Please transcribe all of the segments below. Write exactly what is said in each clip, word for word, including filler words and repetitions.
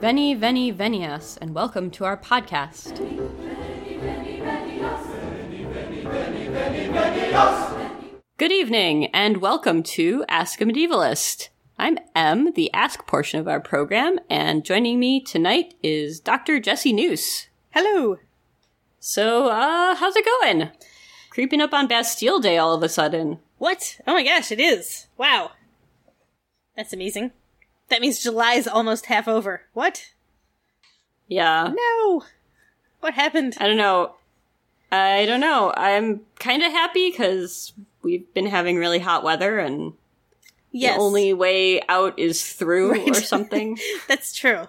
Veni, veni, venias, and welcome to our podcast. Good evening, and welcome to Ask a Medievalist. I'm Em, the Ask portion of our program, and joining me tonight is Doctor Jesse Noose. Hello. So, uh, how's it going? Creeping up on Bastille Day all of a sudden. What? Oh my gosh, it is. Wow. That's amazing. That means July's almost half over. What? Yeah. No! What happened? I don't know. I don't know. I'm kind of happy because we've been having really hot weather and yes. The only way out is through right. Or something. That's true.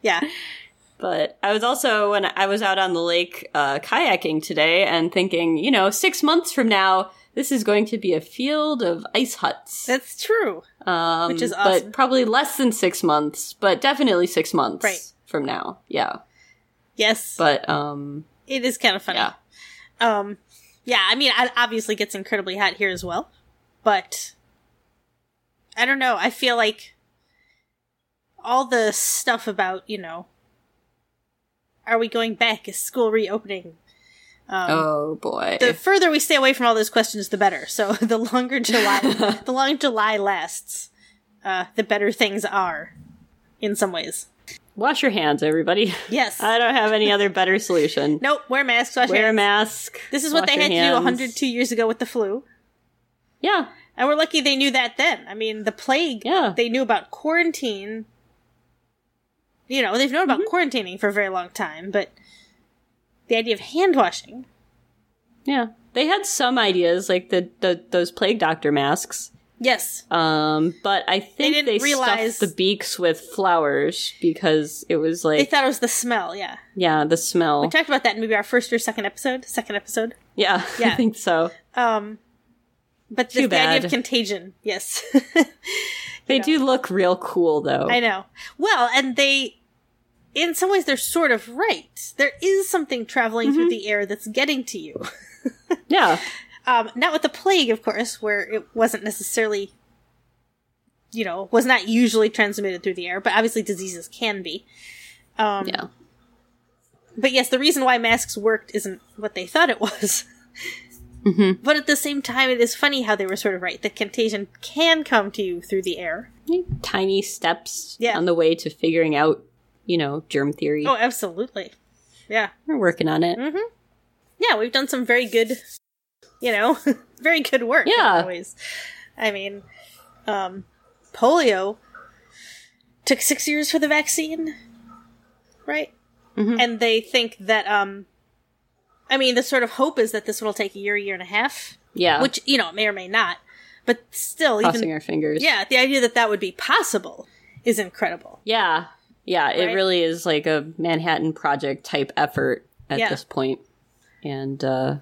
Yeah. But I was also, when I was out on the lake uh, kayaking today and thinking, you know, six months from now, this is going to be a field of ice huts. That's true. Um, Which is awesome. But probably less than six months, but definitely six months right. from now. Yeah. Yes. But, um... it is kind of funny. Yeah. Um, yeah, I mean, it obviously gets incredibly hot here as well. But, I don't know, I feel like all the stuff about, you know, are we going back? Is school reopening? Um, oh boy! The further we stay away from all those questions, the better. So the longer July, the long July lasts, uh, the better things are, in some ways. Wash your hands, everybody. Yes. I don't have any other better solution. Nope. Wear masks. Wash wear hands. a mask. This is what they had hands. to do one hundred two years ago with the flu. Yeah, and we're lucky they knew that then. I mean, the plague. Yeah. They knew about quarantine. You know, they've known about mm-hmm. quarantining for a very long time, but. The idea of hand washing. Yeah. They had some ideas, like the, the those plague doctor masks. Yes. Um, but I think they, they realize... stuffed the beaks with flowers because it was like... They thought it was the smell, yeah. Yeah, the smell. We talked about that in maybe our first or second episode. Second episode. Yeah, yeah. I think so. Um, But the, the idea of contagion, yes. They know. do look real cool, though. I know. Well, and they... in some ways, they're sort of right. There is something traveling mm-hmm. through the air that's getting to you. Yeah. Um, not with the plague, of course, where it wasn't necessarily, you know, was not usually transmitted through the air, but obviously diseases can be. Um, yeah. But yes, the reason why masks worked isn't what they thought it was. Mm-hmm. But at the same time, it is funny how they were sort of right. The contagion can come to you through the air. Tiny steps yeah. on the way to figuring out you know, germ theory. Oh, absolutely. Yeah. We're working on it. Mm-hmm. Yeah, we've done some very good, you know, very good work. Yeah. In ways. I mean, um, polio took six years for the vaccine, right? Mm-hmm. And they think that, um, I mean, the sort of hope is that this will take a year, year and a half. Yeah. Which, you know, it may or may not. But still, Crossing even... Crossing our fingers. Yeah, the idea that that would be possible is incredible. Yeah. Yeah, it right? really is like a Manhattan Project type effort at yeah. this point. And, uh,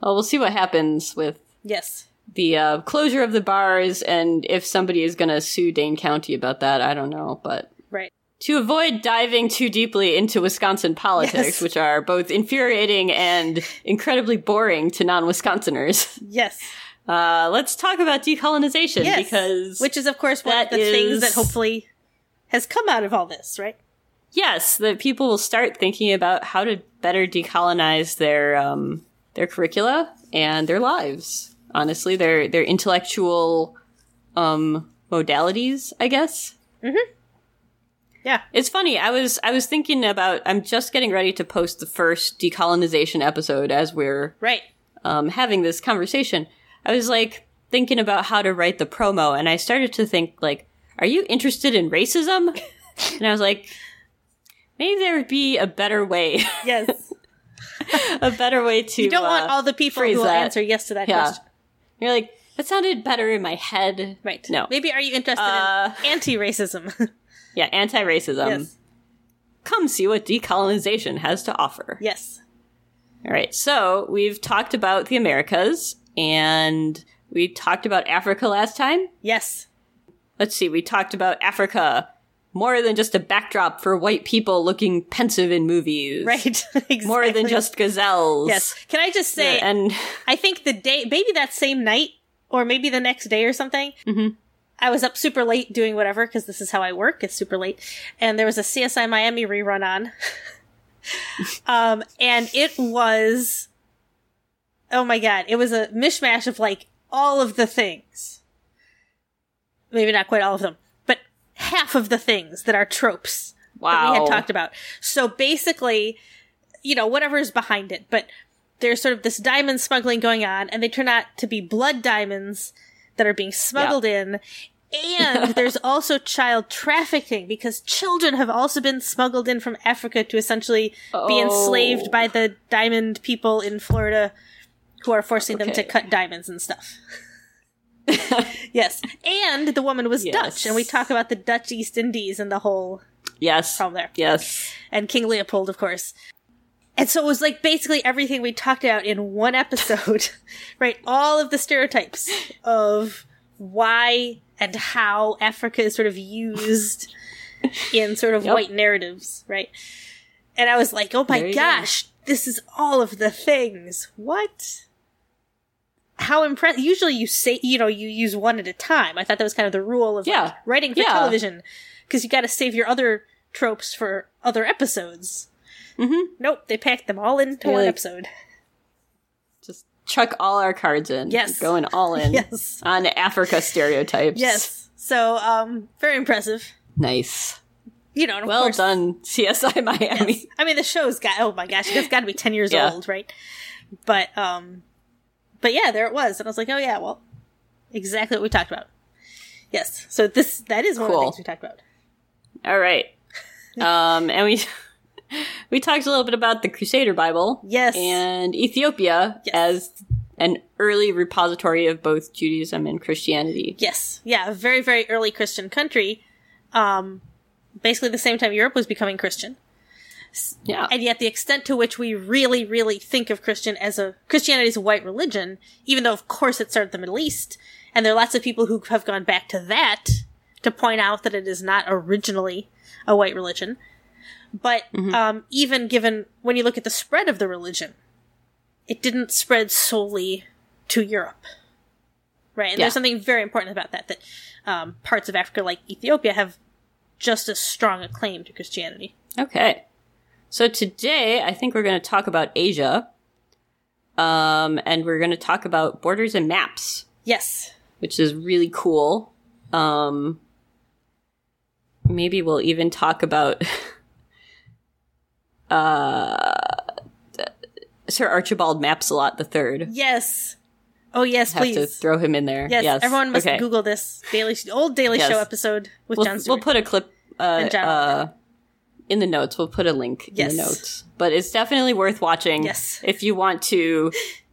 well, we'll see what happens with yes. the uh, closure of the bars and if somebody is going to sue Dane County about that. I don't know, but right. to avoid diving too deeply into Wisconsin politics, yes. which are both infuriating and incredibly boring to non-Wisconsiners. Yes. Uh, let's talk about decolonization yes. because... Which is, of course, one of the is... things that hopefully... has come out of all this, right? Yes, that people will start thinking about how to better decolonize their um, their curricula and their lives. Honestly, their their intellectual um, modalities, I guess. Mm-hmm. Yeah, it's funny. I was I was thinking about. I'm just getting ready to post the first decolonization episode as we're right um, having this conversation. I was like thinking about how to write the promo, and I started to think like. Are you interested in racism? And I was like, maybe there would be a better way. Yes. A better way to You don't uh, want all the people who will that. answer yes to that yeah. question. You're like, that sounded better in my head. Right. No. Maybe are you interested uh, in anti-racism? Yeah, anti-racism. Yes. Come see what decolonization has to offer. Yes. All right. So we've talked about the Americas and we talked about Africa last time. Yes. Let's see, we talked about Africa more than just a backdrop for white people looking pensive in movies. Right, exactly. More than just gazelles. Yes. Can I just say, yeah, and I think the day, maybe that same night, or maybe the next day or something, mm-hmm. I was up super late doing whatever, because this is how I work. It's super late. And there was a C S I Miami rerun on. um, and it was, oh my God, it was a mishmash of like all of the things. Maybe not quite all of them, but half of the things that are tropes wow. that we had talked about. So basically, you know, whatever is behind it, but there's sort of this diamond smuggling going on, and they turn out to be blood diamonds that are being smuggled yeah. in. And there's also child trafficking, because children have also been smuggled in from Africa to essentially oh. be enslaved by the diamond people in Florida who are forcing okay. them to cut diamonds and stuff. Yes. And the woman was yes. Dutch, and we talk about the Dutch East Indies and the whole yes. problem there. Yes. And King Leopold, of course. And so it was like basically everything we talked about in one episode, right? All of the stereotypes of why and how Africa is sort of used in sort of yep. white narratives, right? And I was like, oh my gosh, go. This is all of the things. What? How impressive. Usually you say, you know, you use one at a time. I thought that was kind of the rule of yeah. like writing for yeah. television, because you got to save your other tropes for other episodes. Mm-hmm. Nope, they packed them all into one like, episode. Just chuck all our cards in. Yes. Going all in yes. on Africa stereotypes. Yes. So, um, very impressive. Nice. You know, and of well course, done, C S I Miami. Yes. I mean, the show's got, oh my gosh, it's got to be ten years yeah. old, right? But, um, but yeah, there it was. And I was like, oh yeah, well, exactly what we talked about. Yes. So this, that is one cool. of the things we talked about. All right. um, and we... We talked a little bit about the Crusader Bible. Yes. And Ethiopia yes. as an early repository of both Judaism and Christianity. Yes. Yeah, a very, very early Christian country. Um, basically the same time Europe was becoming Christian. Yeah. And yet the extent to which we really, really think of Christian as a Christianity as a white religion, even though, of course, it started in the Middle East, and there are lots of people who have gone back to that to point out that it is not originally a white religion. But mm-hmm. um, even given when you look at the spread of the religion, it didn't spread solely to Europe, right? And yeah. there's something very important about that, that um, parts of Africa like Ethiopia have just as strong a claim to Christianity. Okay. So today, I think we're going to talk about Asia, um, and we're going to talk about borders and maps. Yes. Which is really cool. Um, maybe we'll even talk about... Uh, Sir Archibald Mapsalot the third. Yes. Oh, yes, have please. Have to throw him in there. Yes, yes. Everyone must okay. Google this Daily old Daily yes. Show episode with we'll, Jon Stewart. We'll put a clip uh, uh, in the notes. We'll put a link yes. in the notes. But it's definitely worth watching yes. if you want to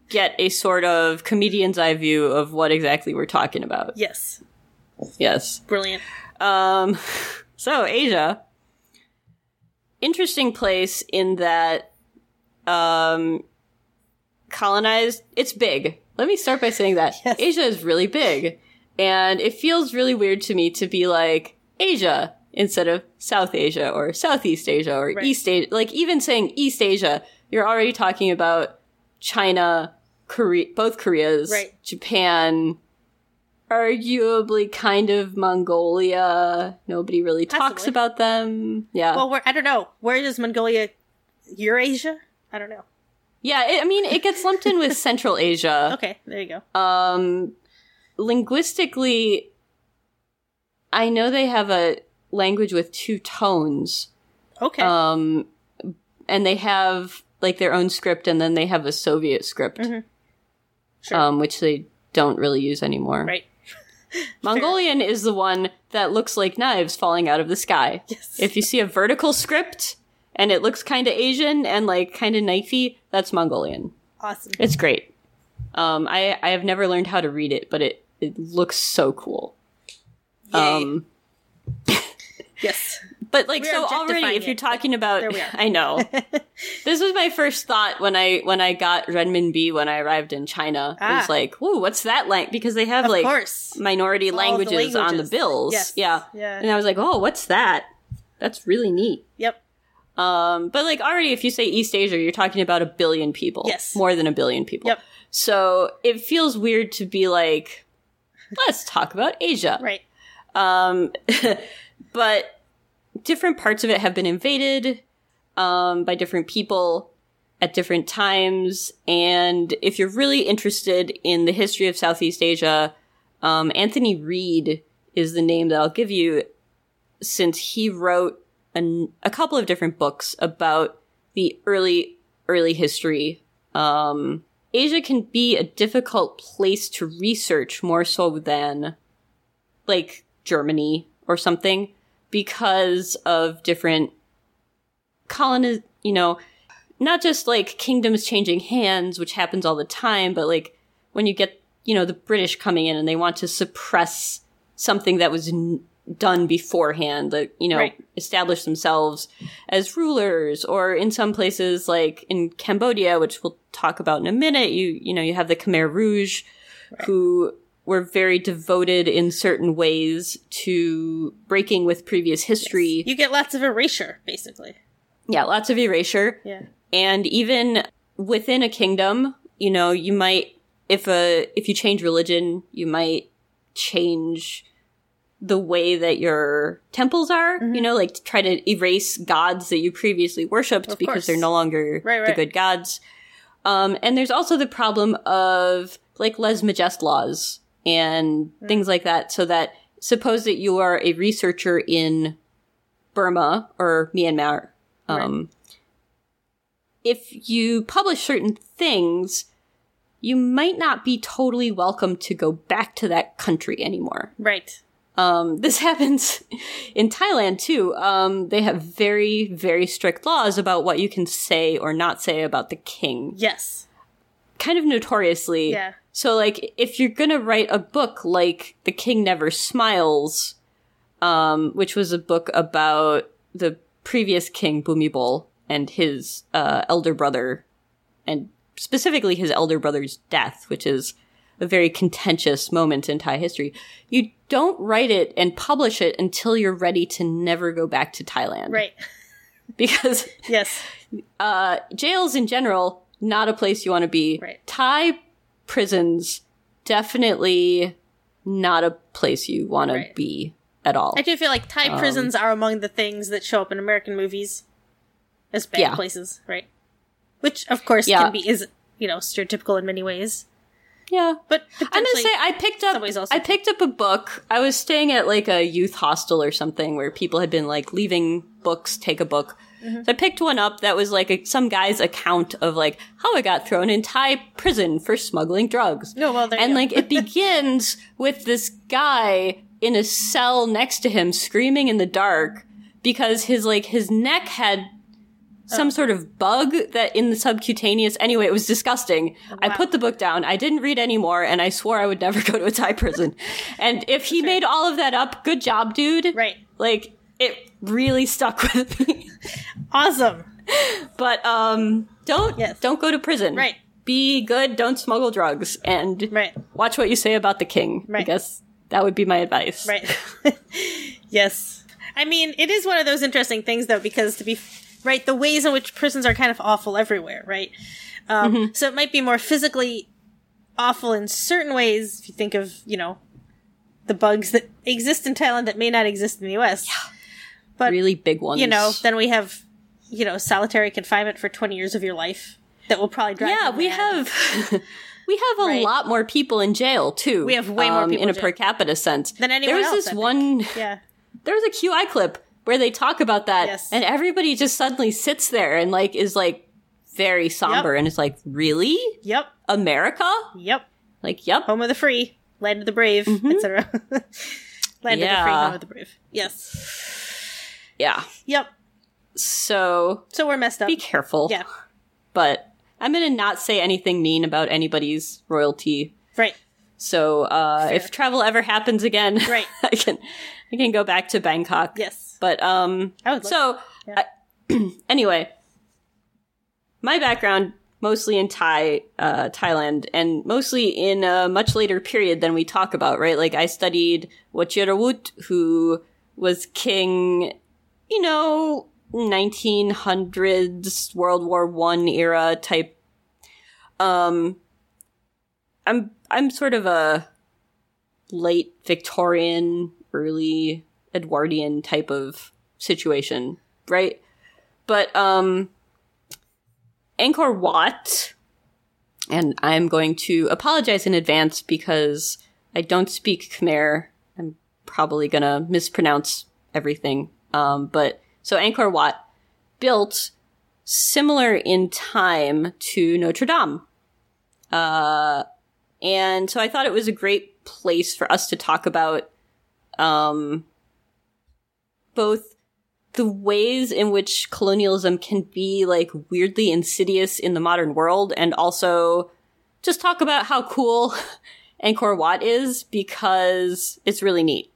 get a sort of comedian's eye view of what exactly we're talking about. Yes. Yes. Brilliant. Um, so, Asia... Interesting place in that um, colonized, it's big. Let me start by saying that. Yes. Asia is really big. And it feels really weird to me to be like Asia instead of South Asia or Southeast Asia or right. East Asia. Like even saying East Asia, you're already talking about China, Korea, both Koreas, right. Japan, arguably kind of Mongolia. Nobody really talks Possibly. About them. Yeah. Well, where, I don't know. Where does Mongolia... Eurasia? I don't know. Yeah, it, I mean, it gets lumped in with Central Asia. Okay, there you go. Um, linguistically, I know they have a language with two tones. Okay. Um, and they have, like, their own script, and then they have a Soviet script. Mm-hmm. Sure. Um, which they don't really use anymore. Right. Mongolian Fair. Is the one that looks like knives falling out of the sky. Yes. If you see a vertical script and it looks kind of Asian and like kind of knifey, that's Mongolian. Awesome. It's great. Um, I, I have never learned how to read it, but it, it looks so cool. Yay. Um, yes. But like, We're so already, if you're talking it. About, there we are. I know, this was my first thought when I, when I got Renminbi when I arrived in China, ah. it was like, whoa, what's that like? Because they have of like course. Minority languages, languages on the bills. Yes. Yeah. yeah. And I was like, oh, what's that? That's really neat. Yep. Um, but like already, if you say East Asia, you're talking about a billion people. Yes. More than a billion people. Yep. So it feels weird to be like, let's talk about Asia. Right. Um, but different parts of it have been invaded um, by different people at different times. And if you're really interested in the history of Southeast Asia, um, Anthony Reid is the name that I'll give you, since he wrote an, a couple of different books about the early, early history. Um, Asia can be a difficult place to research, more so than like Germany or something, because of different colonies, you know, not just like kingdoms changing hands, which happens all the time, but like when you get, you know, the British coming in and they want to suppress something that was n- done beforehand, that, you know, right. establish themselves as rulers, or in some places like in Cambodia, which we'll talk about in a minute, you you know, you have the Khmer Rouge, right. who were very devoted in certain ways to breaking with previous history. Yes. You get lots of erasure, basically. Yeah, lots of erasure. Yeah. And even within a kingdom, you know, you might, if a if you change religion, you might change the way that your temples are, mm-hmm. you know, like try to erase gods that you previously worshipped of because course. They're no longer right, right. the good gods. Um, and there's also the problem of like Lèse-majesté laws and mm-hmm. things like that. So that suppose that you are a researcher in Burma or Myanmar. Um, right. If you publish certain things, you might not be totally welcome to go back to that country anymore. Right. Um, this happens in Thailand, too. Um, they have very, very strict laws about what you can say or not say about the king. Yes. Kind of notoriously. Yeah. So, like, if you're going to write a book like The King Never Smiles, um, which was a book about the previous king, Bhumibol, and his uh, elder brother, and specifically his elder brother's death, which is a very contentious moment in Thai history. You don't write it and publish it until you're ready to never go back to Thailand. Right. Because yes, uh, jails in general, not a place you want to be. Right. Thai prisons, definitely not a place you want right. to be at all. I do feel like Thai um, prisons are among the things that show up in American movies as bad yeah. places, right? Which, of course, yeah. can be, is, you know, stereotypical in many ways. Yeah, but I'm gonna say I picked up I picked up a book. I was staying at like a youth hostel or something where people had been like leaving books, take a book. Mm-hmm. So I picked one up that was like a, some guy's account of like how I got thrown in Thai prison for smuggling drugs. No, well, there and you like it begins with this guy in a cell next to him screaming in the dark because his like his neck had some sort of bug that in the subcutaneous. Anyway, it was disgusting. Wow. I put the book down. I didn't read anymore, and I swore I would never go to a Thai prison. And if he made all of that up, good job, dude. Right. Like, it really stuck with me. Awesome. But um, don't yes. don't go to prison. Right. Be good. Don't smuggle drugs. And right. watch what you say about the king. Right. I guess that would be my advice. Right. Yes. I mean, it is one of those interesting things, though, because to be... Right, the ways in which prisons are kind of awful everywhere, right? Um, mm-hmm. So it might be more physically awful in certain ways if you think of, you know, the bugs that exist in Thailand that may not exist in the U S. Yeah. But, really big ones. You know, then we have, you know, solitary confinement for twenty years of your life that will probably drive Yeah, we have, we have a right. lot more people in jail, too. We have way more um, people in a jail. Per capita sense. Than anyone else, There was else, this I one, think. Yeah. There was a Q I clip where they talk about that, yes. and everybody just suddenly sits there and, like, is, like, very somber, yep. and it's like, really? Yep. America? Yep. Like, yep. Home of the free, land of the brave, mm-hmm. et cetera Land yeah. of the free, home of the brave. Yes. Yeah. Yep. So... So we're messed up. Be careful. Yeah. But I'm going to not say anything mean about anybody's royalty. Right. So uh, if travel ever happens again, right. I can... I can go back to Bangkok. Yes. But, um, I would so, yeah. I, anyway, my background mostly in Thai, uh, Thailand, and mostly in a much later period than we talk about, right? Like, I studied Wachirawut, who was king, you know, nineteen hundreds, World War One era type. Um, I'm, I'm sort of a late Victorian early Edwardian type of situation, right? But um, Angkor Wat, and I'm going to apologize in advance because I don't speak Khmer. I'm probably going to mispronounce everything. Um, but so Angkor Wat, built similar in time to Notre Dame. Uh, and so I thought it was a great place for us to talk about um, both the ways in which colonialism can be like weirdly insidious in the modern world, and also just talk about how cool Angkor Wat is because it's really neat.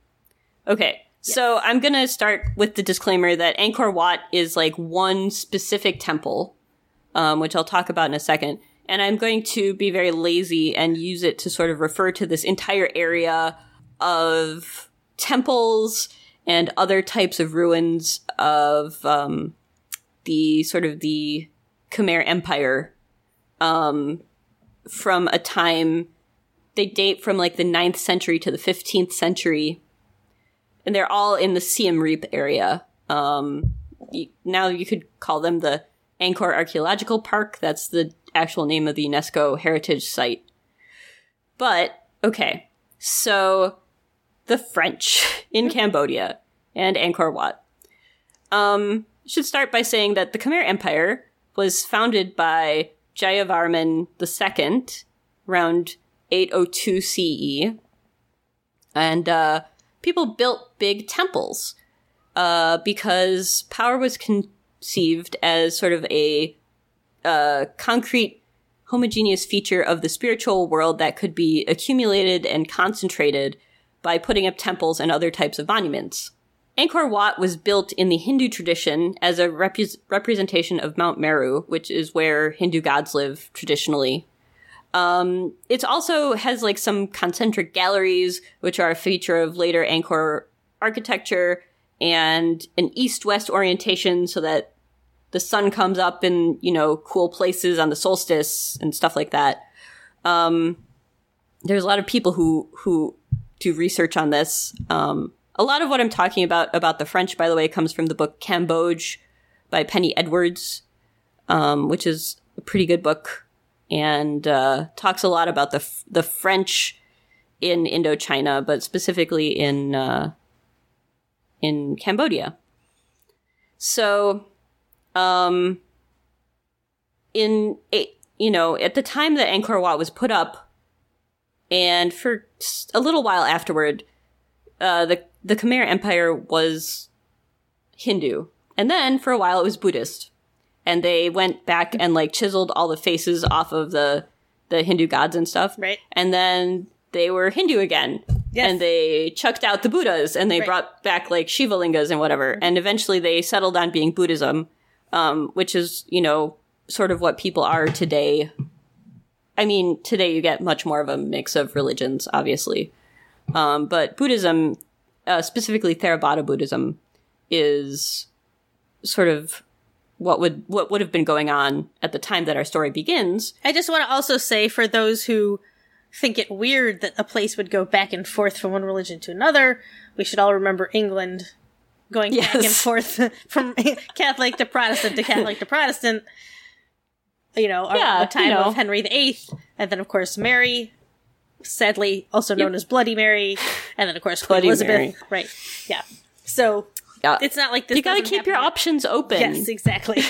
Okay. So I'm going to start with the disclaimer that Angkor Wat is like one specific temple, um, which I'll talk about in a second. And I'm going to be very lazy and use it to sort of refer to this entire area of temples and other types of ruins of um, the sort of the Khmer Empire um, from a time they date from like the ninth century to the fifteenth century. And they're all in the Siem Reap area. Um, you, now you could call them the Angkor Archaeological Park. That's the actual name of the UNESCO heritage site. But, okay, so the French in Cambodia and Angkor Wat. Um, should start by saying that the Khmer Empire was founded by Jayavarman the Second around eight oh two C E. And, uh, people built big temples uh, because power was conceived as sort of a uh, concrete, homogeneous feature of the spiritual world that could be accumulated and concentrated by putting up temples and other types of monuments. Angkor Wat was built in the Hindu tradition as a rep- representation of Mount Meru, which is where Hindu gods live traditionally. Um, it also has like some concentric galleries, which are a feature of later Angkor architecture, and an east-west orientation so that the sun comes up in, you know, cool places on the solstice and stuff like that. Um, there's a lot of people who, who do research on this. Um, a lot of what I'm talking about, about the French, by the way, comes from the book Cambodge by Penny Edwards, um, which is a pretty good book. And uh, talks a lot about the f- the French in Indochina, but specifically in uh, in Cambodia. So, um, in it, you know, at the time that Angkor Wat was put up, and for a little while afterward, uh, the the Khmer Empire was Hindu, and then for a while it was Buddhist. And they went back and, like, chiseled all the faces off of the, the Hindu gods and stuff. Right. And then they were Hindu again. Yes. And they chucked out the Buddhas. And they right. brought back, like, Shiva lingas and whatever. Mm-hmm. And eventually they settled on being Buddhism, um, which is, you know, sort of what people are today. I mean, today you get much more of a mix of religions, obviously. Um, but Buddhism, uh, specifically Theravada Buddhism, is sort of... what would what would have been going on at the time that our story begins. I just want to also say, for those who think it weird that a place would go back and forth from one religion to another, we should all remember England going yes. back and forth from Catholic to Protestant to Catholic to Protestant, you know, around yeah, the time you know. of Henry the Eighth, and then, of course, Mary, sadly, also known yep. as Bloody Mary, and then, of course, Queen Elizabeth. Mary. Right, yeah. So... Yeah. It's not like this. You gotta keep your options open. Yes, exactly.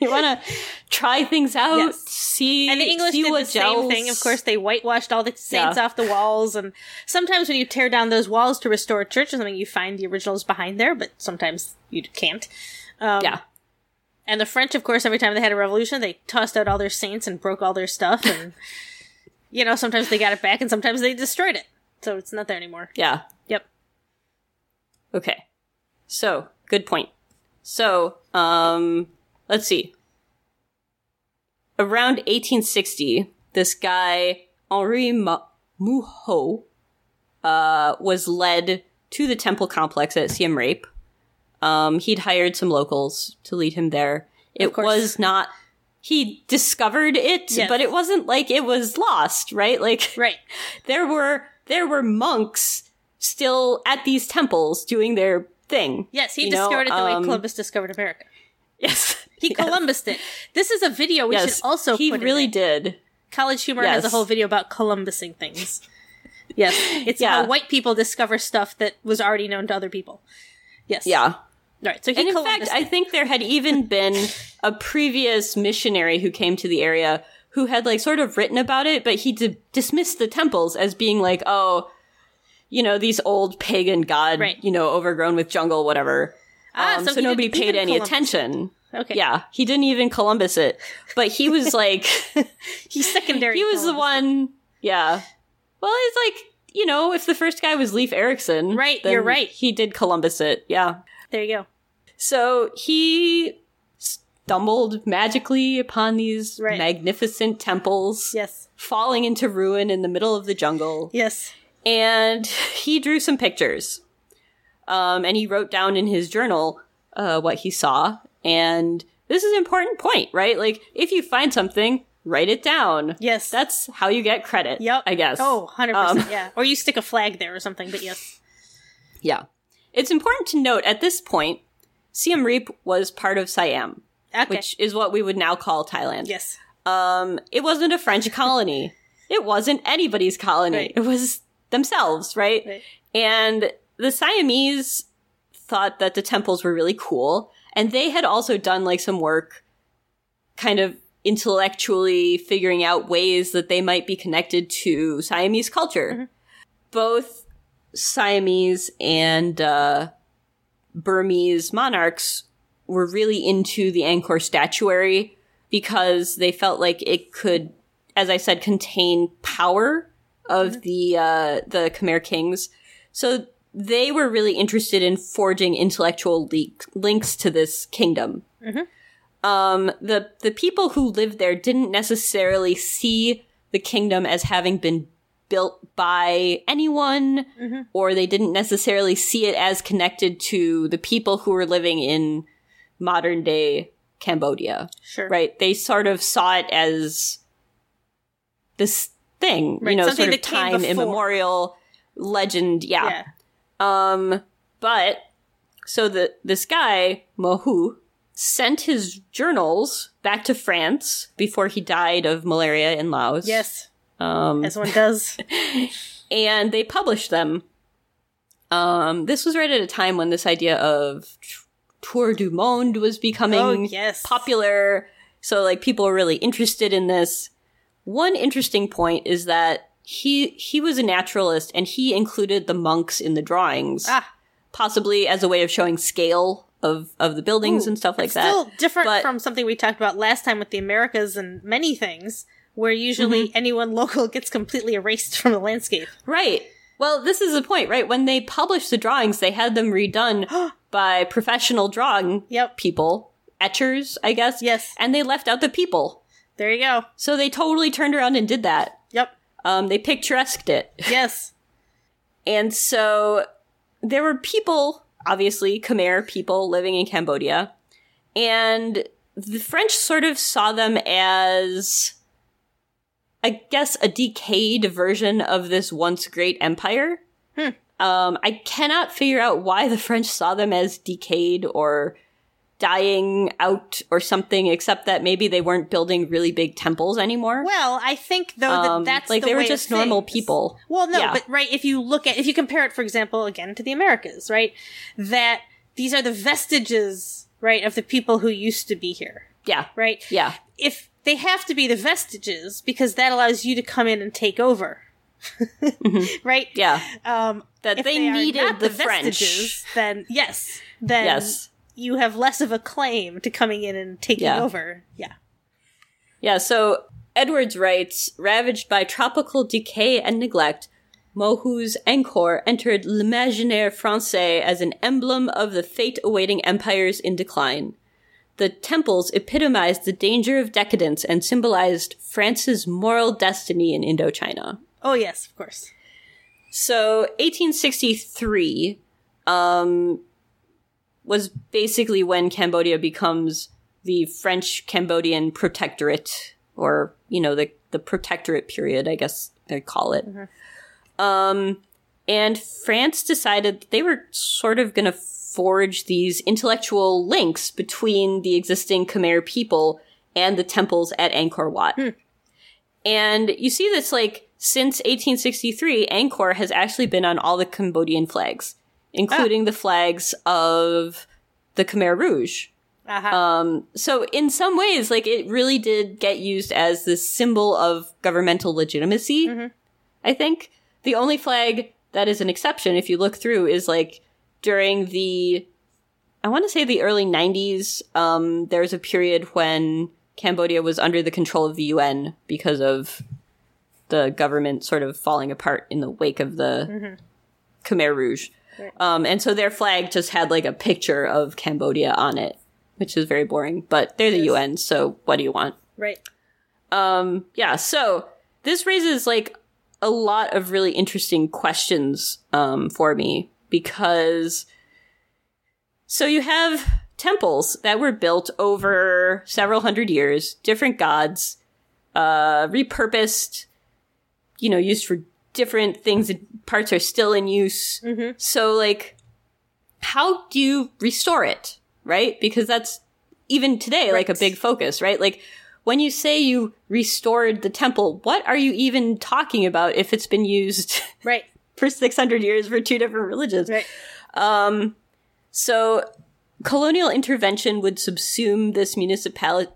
You wanna try things out, yes. see and the English see did what the gels. Same thing. Of course, they whitewashed all the saints yeah. off the walls, and sometimes when you tear down those walls to restore a church or something, you find the originals behind there, but sometimes you can't. Um, yeah. And the French, of course, every time they had a revolution, they tossed out all their saints and broke all their stuff, and you know, sometimes they got it back, and sometimes they destroyed it, so it's not there anymore. Yeah. Yep. Okay. So, good point. So, um, let's see. Around eighteen sixty, this guy, Henri Mouhot, uh, was led to the temple complex at Siem Reap. Um, he'd hired some locals to lead him there. It was not... He discovered it, yes. but it wasn't like it was lost, right? Like, right. there were there were monks... still at these temples doing their thing. Yes, he discovered know? it the um, way Columbus discovered America. Yes. He Columbused yes. it. This is a video we yes, should also he put He really in did. College Humor yes. has a whole video about Columbusing things. Yes. It's yeah. how white people discover stuff that was already known to other people. Yes. Yeah. All right. So he and in fact, it. I think there had even been a previous missionary who came to the area who had like sort of written about it, but he d- dismissed the temples as being like, oh, you know, these old pagan god, right. you know, overgrown with jungle, whatever. Ah, um, so so nobody paid any Columbus. attention. Okay. Yeah. He didn't even Columbus it, but he was like, he's secondary. He was Columbus. the one. Yeah. Well, it's like, you know, if the first guy was Leif Erikson. Right. You're right. He did Columbus it. Yeah. There you go. So he stumbled magically upon these right. magnificent temples. Yes. Falling into ruin in the middle of the jungle. Yes. And he drew some pictures. Um, and he wrote down in his journal uh, what he saw. And this is an important point, right? Like, if you find something, write it down. Yes. That's how you get credit, Yep. I guess. Oh, one hundred percent, um, yeah. Or you stick a flag there or something, but yes. Yeah. It's important to note, at this point, Siem Reap was part of Siam, okay. which is what we would now call Thailand. Yes. Um, it wasn't a French colony. It wasn't anybody's colony. Right. It was themselves, right? right? And the Siamese thought that the temples were really cool, and they had also done, like, some work kind of intellectually figuring out ways that they might be connected to Siamese culture. Mm-hmm. Both Siamese and uh, Burmese monarchs were really into the Angkor statuary because they felt like it could, as I said, contain power of mm-hmm. the uh, the Khmer kings. So they were really interested in forging intellectual le- links to this kingdom. Mm-hmm. Um, the the people who lived there didn't necessarily see the kingdom as having been built by anyone, mm-hmm. or they didn't necessarily see it as connected to the people who were living in modern day Cambodia. Sure. Right? They sort of saw it as this thing, right. you know, Something sort of time immemorial legend. Yeah. yeah. Um, but so the, this guy, Mohu, sent his journals back to France before he died of malaria in Laos. Yes. Um, As one does. And they published them. Um, this was right at a time when this idea of Tour du Monde was becoming oh, yes. popular. So, like, people were really interested in this. One interesting point is that he he was a naturalist, and he included the monks in the drawings. Ah. Possibly as a way of showing scale of, of the buildings Ooh, and stuff like it's that. Still different but, from something we talked about last time with the Americas and many things. Where usually mm-hmm. anyone local gets completely erased from the landscape. Right. Well, this is the point, right? When they published the drawings, they had them redone by professional drawing yep. people. Etchers, I guess. Yes. And they left out the people. There you go. So they totally turned around and did that. Yep. Um, they picturesqued it. Yes. And so there were people, obviously, Khmer people living in Cambodia. And the French sort of saw them as, I guess, a decayed version of this once great empire. Hmm. Um, I cannot figure out why the French saw them as decayed or dying out or something, except that maybe they weren't building really big temples anymore. Well, I think, though, um, that that's like the way Like, they were just normal people. Well, no, yeah. but, right, if you look at, if you compare it, for example, again, to the Americas, right, that these are the vestiges, right, of the people who used to be here. Yeah. Right? Yeah. If... They have to be the vestiges because that allows you to come in and take over, mm-hmm. right? Yeah. Um, that if they, they needed are not the, the vestiges, French. Then yes, then yes. you have less of a claim to coming in and taking yeah. over. Yeah. Yeah. So Edwards writes, ravaged by tropical decay and neglect, Mohu's Angkor entered l'imaginaire français as an emblem of the fate awaiting empires in decline. The temples epitomized the danger of decadence and symbolized France's moral destiny in Indochina. Oh, yes, of course. So eighteen sixty-three um, was basically when Cambodia becomes the French-Cambodian protectorate, or, you know, the, the protectorate period, I guess they call it. Mm-hmm. Um, And France decided that they were sort of going to forge these intellectual links between the existing Khmer people and the temples at Angkor Wat. Hmm. And you see this, like, since eighteen sixty-three, Angkor has actually been on all the Cambodian flags, including oh. the flags of the Khmer Rouge. Uh-huh. Um, so in some ways, like, it really did get used as this symbol of governmental legitimacy, mm-hmm. I think. The only flag that is an exception, if you look through, is, like, during the, I want to say the early nineties, um, there was a period when Cambodia was under the control of the U N because of the government sort of falling apart in the wake of the mm-hmm. Khmer Rouge. Right. Um, and so their flag just had, like, a picture of Cambodia on it, which is very boring, but they're the yes. U N, so what do you want? Right. Um, yeah, so this raises, like, a lot of really interesting questions um, for me, because so you have temples that were built over several hundred years, different gods, uh, repurposed, you know, used for different things. Parts are still in use. Mm-hmm. So, like, how do you restore it? Right? Because that's, even today, right. like a big focus, right? Like, when you say you restored the temple, what are you even talking about if it's been used right. for six hundred years for two different religions? Right. Um, so colonial intervention would subsume this municipality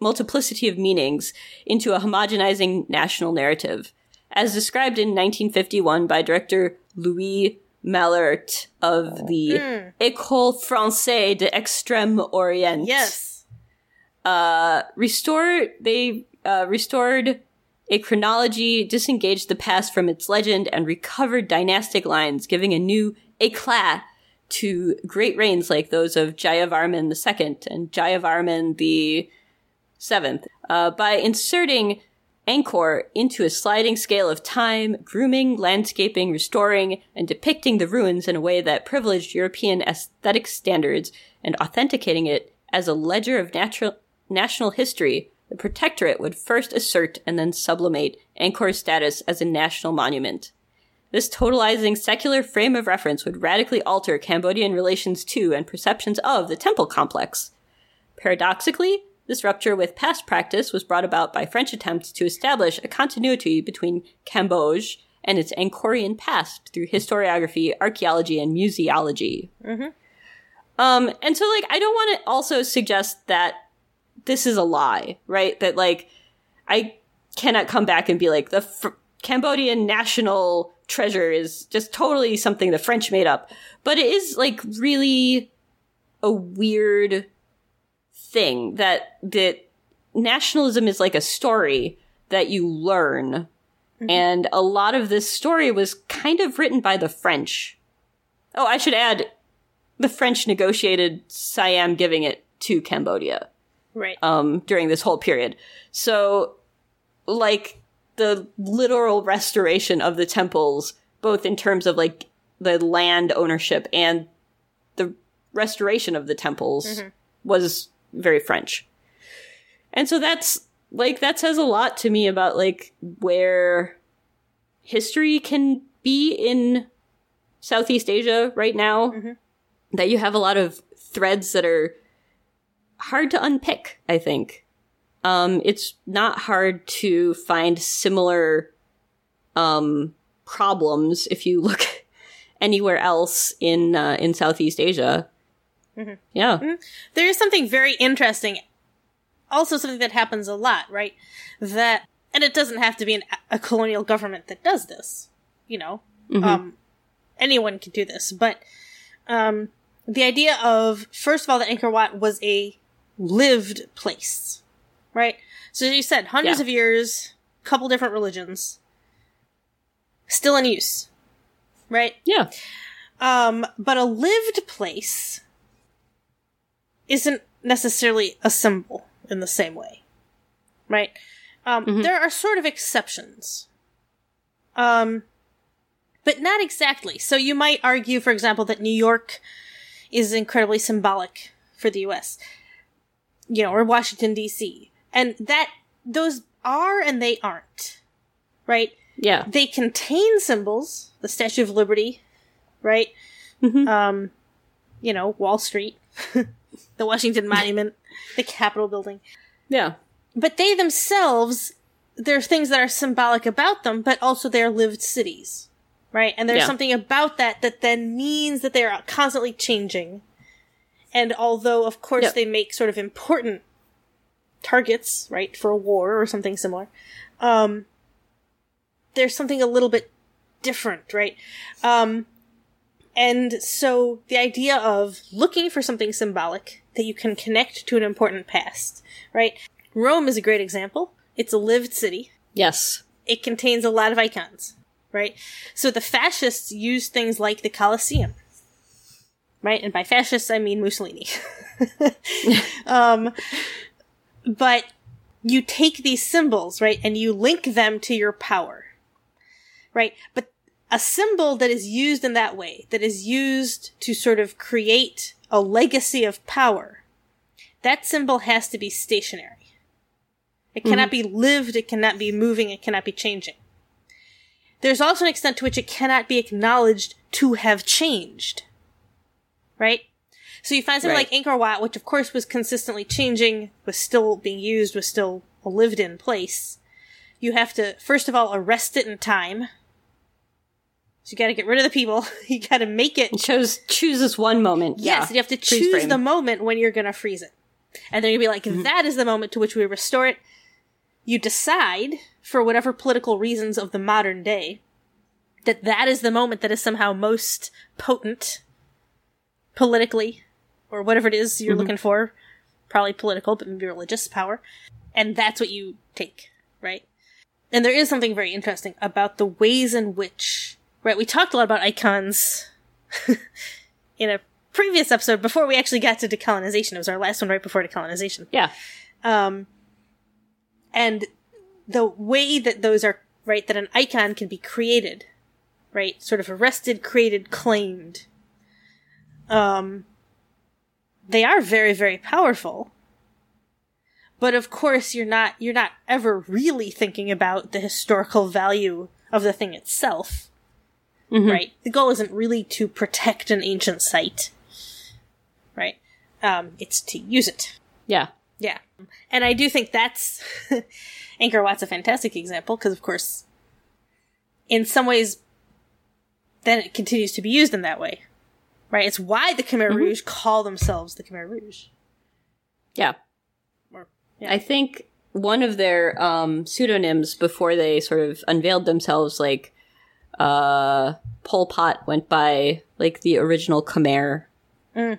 multiplicity of meanings into a homogenizing national narrative, as described in nineteen fifty-one by director Louis Malert of the mm. École Française de Extrême Orient. Yes. Uh, restore, they uh, restored a chronology, disengaged the past from its legend, and recovered dynastic lines, giving a new éclat to great reigns like those of Jayavarman the Second and Jayavarman the Seventh. Uh, by inserting Angkor into a sliding scale of time, grooming, landscaping, restoring, and depicting the ruins in a way that privileged European aesthetic standards and authenticating it as a ledger of natural national history, the Protectorate would first assert and then sublimate Angkor's status as a national monument. This totalizing secular frame of reference would radically alter Cambodian relations to and perceptions of the temple complex. Paradoxically, this rupture with past practice was brought about by French attempts to establish a continuity between Cambodge and its Angkorian past through historiography, archaeology, and museology. Mm-hmm. Um, and so, like, I don't want to also suggest that this is a lie, right? That, like, I cannot come back and be like, the Fr- Cambodian national treasure is just totally something the French made up. But it is, like, really a weird thing that that nationalism is like a story that you learn, mm-hmm. and a lot of this story was kind of written by the French. Oh, I should add, the French negotiated Siam giving it to Cambodia, right? Um, during this whole period, so like the literal restoration of the temples, both in terms of like the land ownership and the restoration of the temples, mm-hmm. was very French. And so that's, like, that says a lot to me about, like, where history can be in Southeast Asia right now, mm-hmm. that you have a lot of threads that are hard to unpick, I think. Um, it's not hard to find similar um, problems if you look anywhere else in uh, in Southeast Asia. Mm-hmm. Yeah. Mm-hmm. There is something very interesting, also something that happens a lot, right? That, and it doesn't have to be an, a colonial government that does this, you know, mm-hmm. um, anyone can do this, but um, the idea of, first of all, that Angkor Wat was a lived place, right? So as you said, hundreds yeah. of years, couple different religions, still in use, right? Yeah. Um, but a lived place isn't necessarily a symbol in the same way, right? Um, mm-hmm. There are sort of exceptions, um, but not exactly. So you might argue, for example, that New York is incredibly symbolic for the U S, you know, or Washington, D C, and that those are and they aren't, right? Yeah. They contain symbols, the Statue of Liberty, right? Mm-hmm. Um, you know, Wall Street, the Washington Monument, the Capitol Building. Yeah. But they themselves, there are things that are symbolic about them, but also they're lived cities, right? And there's yeah. something about that that then means that they're constantly changing. And although, of course, yep. they make sort of important targets, right, for a war or something similar, um, there's something a little bit different, right? Um, and so the idea of looking for something symbolic that you can connect to an important past, right? Rome is a great example. It's a lived city. Yes. It contains a lot of icons, right? So the fascists used things like the Colosseum. Right? And by fascists, I mean Mussolini. um, but you take these symbols, right? And you link them to your power, right? But a symbol that is used in that way, that is used to sort of create a legacy of power, that symbol has to be stationary. It cannot mm-hmm. be lived. It cannot be moving. It cannot be changing. There's also an extent to which it cannot be acknowledged to have changed. Right? So you find something right. like Angkor Wat, which of course was consistently changing, was still being used, was still a lived-in place. You have to, first of all, arrest it in time. So you gotta get rid of the people. You gotta make it... Chose, choose this one moment. Yes, yeah. so you have to freeze choose frame. the moment when you're gonna freeze it. And then you're gonna be like, mm-hmm. that is the moment to which we restore it. You decide, for whatever political reasons of the modern day, that that is the moment that is somehow most potent... politically, or whatever it is you're mm-hmm. looking for, probably political, but maybe religious power, and that's what you take, right? And there is something very interesting about the ways in which, right, we talked a lot about icons in a previous episode before we actually got to decolonization. It was our last one right before decolonization. Yeah. Um, and the way that those are, right, that an icon can be created, right, sort of arrested, created, claimed, Um, they are very, very powerful. But of course, you're not, you're not ever really thinking about the historical value of the thing itself. Mm-hmm. Right? The goal isn't really to protect an ancient site. Right? Um, it's to use it. Yeah. Yeah. And I do think that's, Angkor Wat's a fantastic example, because of course, in some ways, then it continues to be used in that way. Right, it's why the Khmer Rouge mm-hmm. call themselves the Khmer Rouge. Yeah. Or, yeah. I think one of their um, pseudonyms before they sort of unveiled themselves, like uh, Pol Pot went by like the original Khmer. Mm.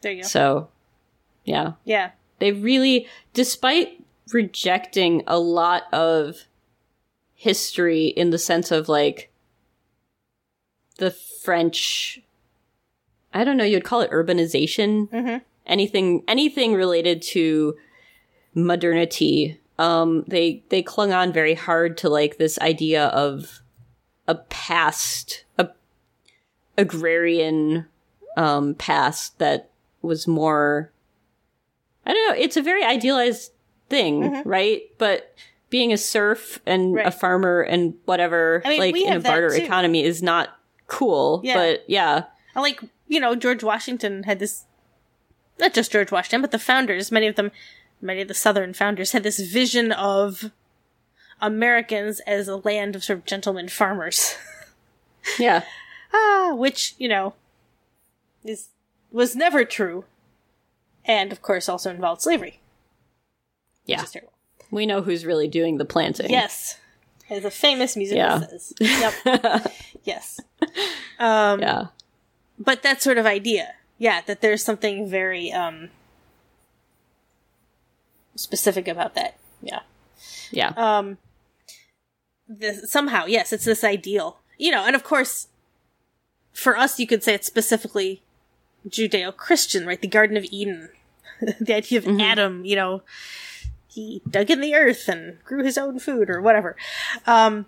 There you go. So, yeah. Yeah. They really, despite rejecting a lot of history in the sense of like the French... I don't know, you'd call it urbanization, mm-hmm. anything anything related to modernity. Um, they they clung on very hard to like this idea of a past, a agrarian um, past that was more, I don't know, it's a very idealized thing, mm-hmm. right? But being a serf and right. a farmer and whatever, I mean, like in a barter economy is not cool, yeah. but yeah. I like... You know, George Washington had this, not just George Washington, but the founders, many of them, many of the Southern founders had this vision of Americans as a land of sort of gentlemen farmers. Yeah. ah, which, you know, is, was never true. And, of course, also involved slavery. Yeah. Which is terrible. We know who's really doing the planting. Yes. As a famous musician yeah. says. Yep. yes. Um, yeah. But that sort of idea, yeah, that there's something very um, specific about that, yeah, yeah. Um, the, somehow, yes, it's this ideal, you know. And of course, for us, you could say it's specifically Judeo-Christian, right? The Garden of Eden, the idea of mm-hmm. Adam, you know, he dug in the earth and grew his own food or whatever. Um,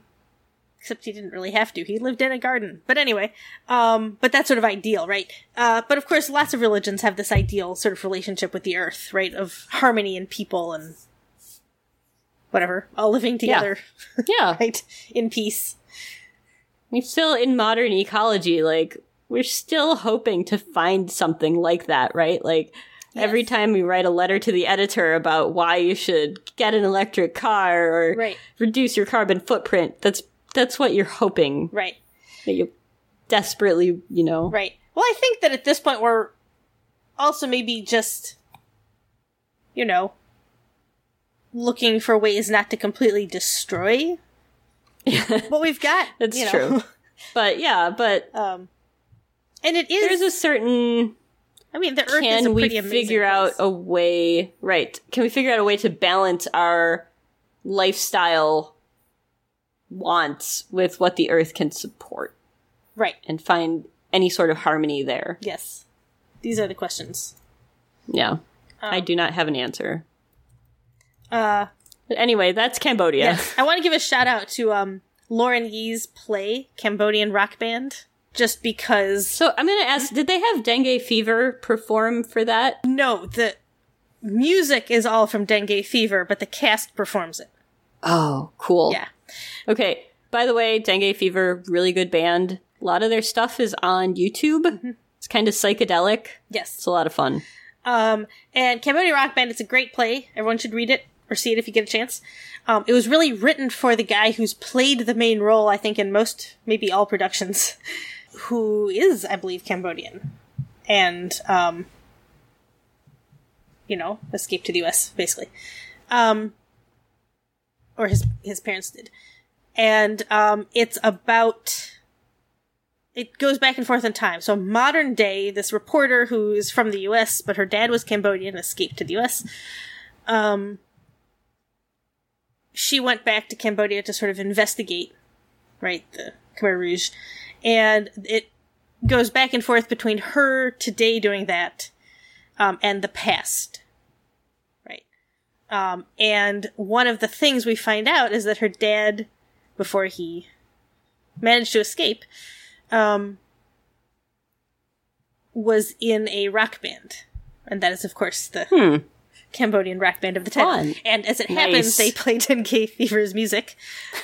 Except he didn't really have to. He lived in a garden. But anyway, um, but that's sort of ideal, right? Uh, but of course, lots of religions have this ideal sort of relationship with the earth, right? Of harmony and people and whatever, all living together. Yeah. Yeah. Right? In peace. We still, in modern ecology, like, we're still hoping to find something like that, right? Like, yes. Every time we write a letter to the editor about why you should get an electric car or right. reduce your carbon footprint, that's that's what you're hoping. Right. That you desperately, you know. Right. Well, I think that at this point we're also maybe just, you know, looking for ways not to completely destroy what we've got. That's you know. True. But, yeah, but... Um, and it is... There's a certain... I mean, the Earth is a pretty amazing place. Can we figure out a way... Right. Can we figure out a way to balance our lifestyle wants with what the Earth can support? Right. And find any sort of harmony there. Yes. These are the questions. Yeah. Um, I do not have an answer. Uh, but anyway, that's Cambodia. Yes. I want to give a shout out to um, Lauren Yee's play, Cambodian Rock Band, just because... So I'm going to ask, did they have Dengue Fever perform for that? No, the music is all from Dengue Fever, but the cast performs it. Oh, cool. Yeah. Okay. By the way, Dengue Fever, really good band. A lot of their stuff is on YouTube. Mm-hmm. It's kind of psychedelic. Yes. It's a lot of fun. Um, and Cambodian Rock Band, it's a great play. Everyone should read it or see it if you get a chance. Um, it was really written for the guy who's played the main role, I think, in most, maybe all productions, who is, I believe, Cambodian. And, um, you know, escaped to the U S, basically. Um, or his, his parents did. And, um, it's about... It goes back and forth in time. So modern day, this reporter who is from the U S, but her dad was Cambodian, escaped to the U S. Um, she went back to Cambodia to sort of investigate, right, the Khmer Rouge. And it goes back and forth between her today doing that um, and the past, right? Um, and one of the things we find out is that her dad, before he managed to escape... Um, was in a rock band. And that is, of course, the hmm. Cambodian rock band of the time. Fun. And as it nice. happens, they played Dengue Fever's music.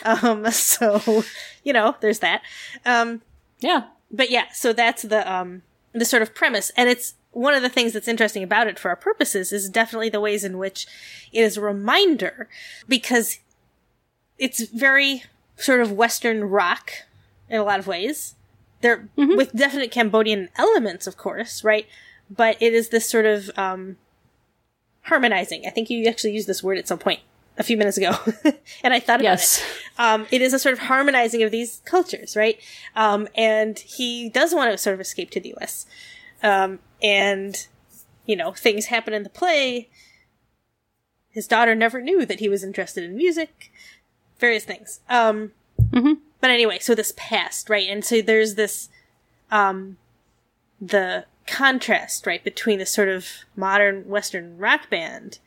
Um, so, you know, there's that. Um, yeah. But yeah, so that's the, um, the sort of premise. And it's one of the things that's interesting about it for our purposes is definitely the ways in which it is a reminder, because it's very sort of Western rock in a lot of ways. They're mm-hmm. with definite Cambodian elements, of course, right? But it is this sort of um, harmonizing. I think you actually used this word at some point a few minutes ago, and I thought about yes. it. Um, it is a sort of harmonizing of these cultures, right? Um, and he does want to sort of escape to the U S. Um, and, you know, things happen in the play. His daughter never knew that he was interested in music. Various things. Um, mm-hmm. But anyway, so this past, right? And so there's this, um, the contrast, right, between the sort of modern Western rock band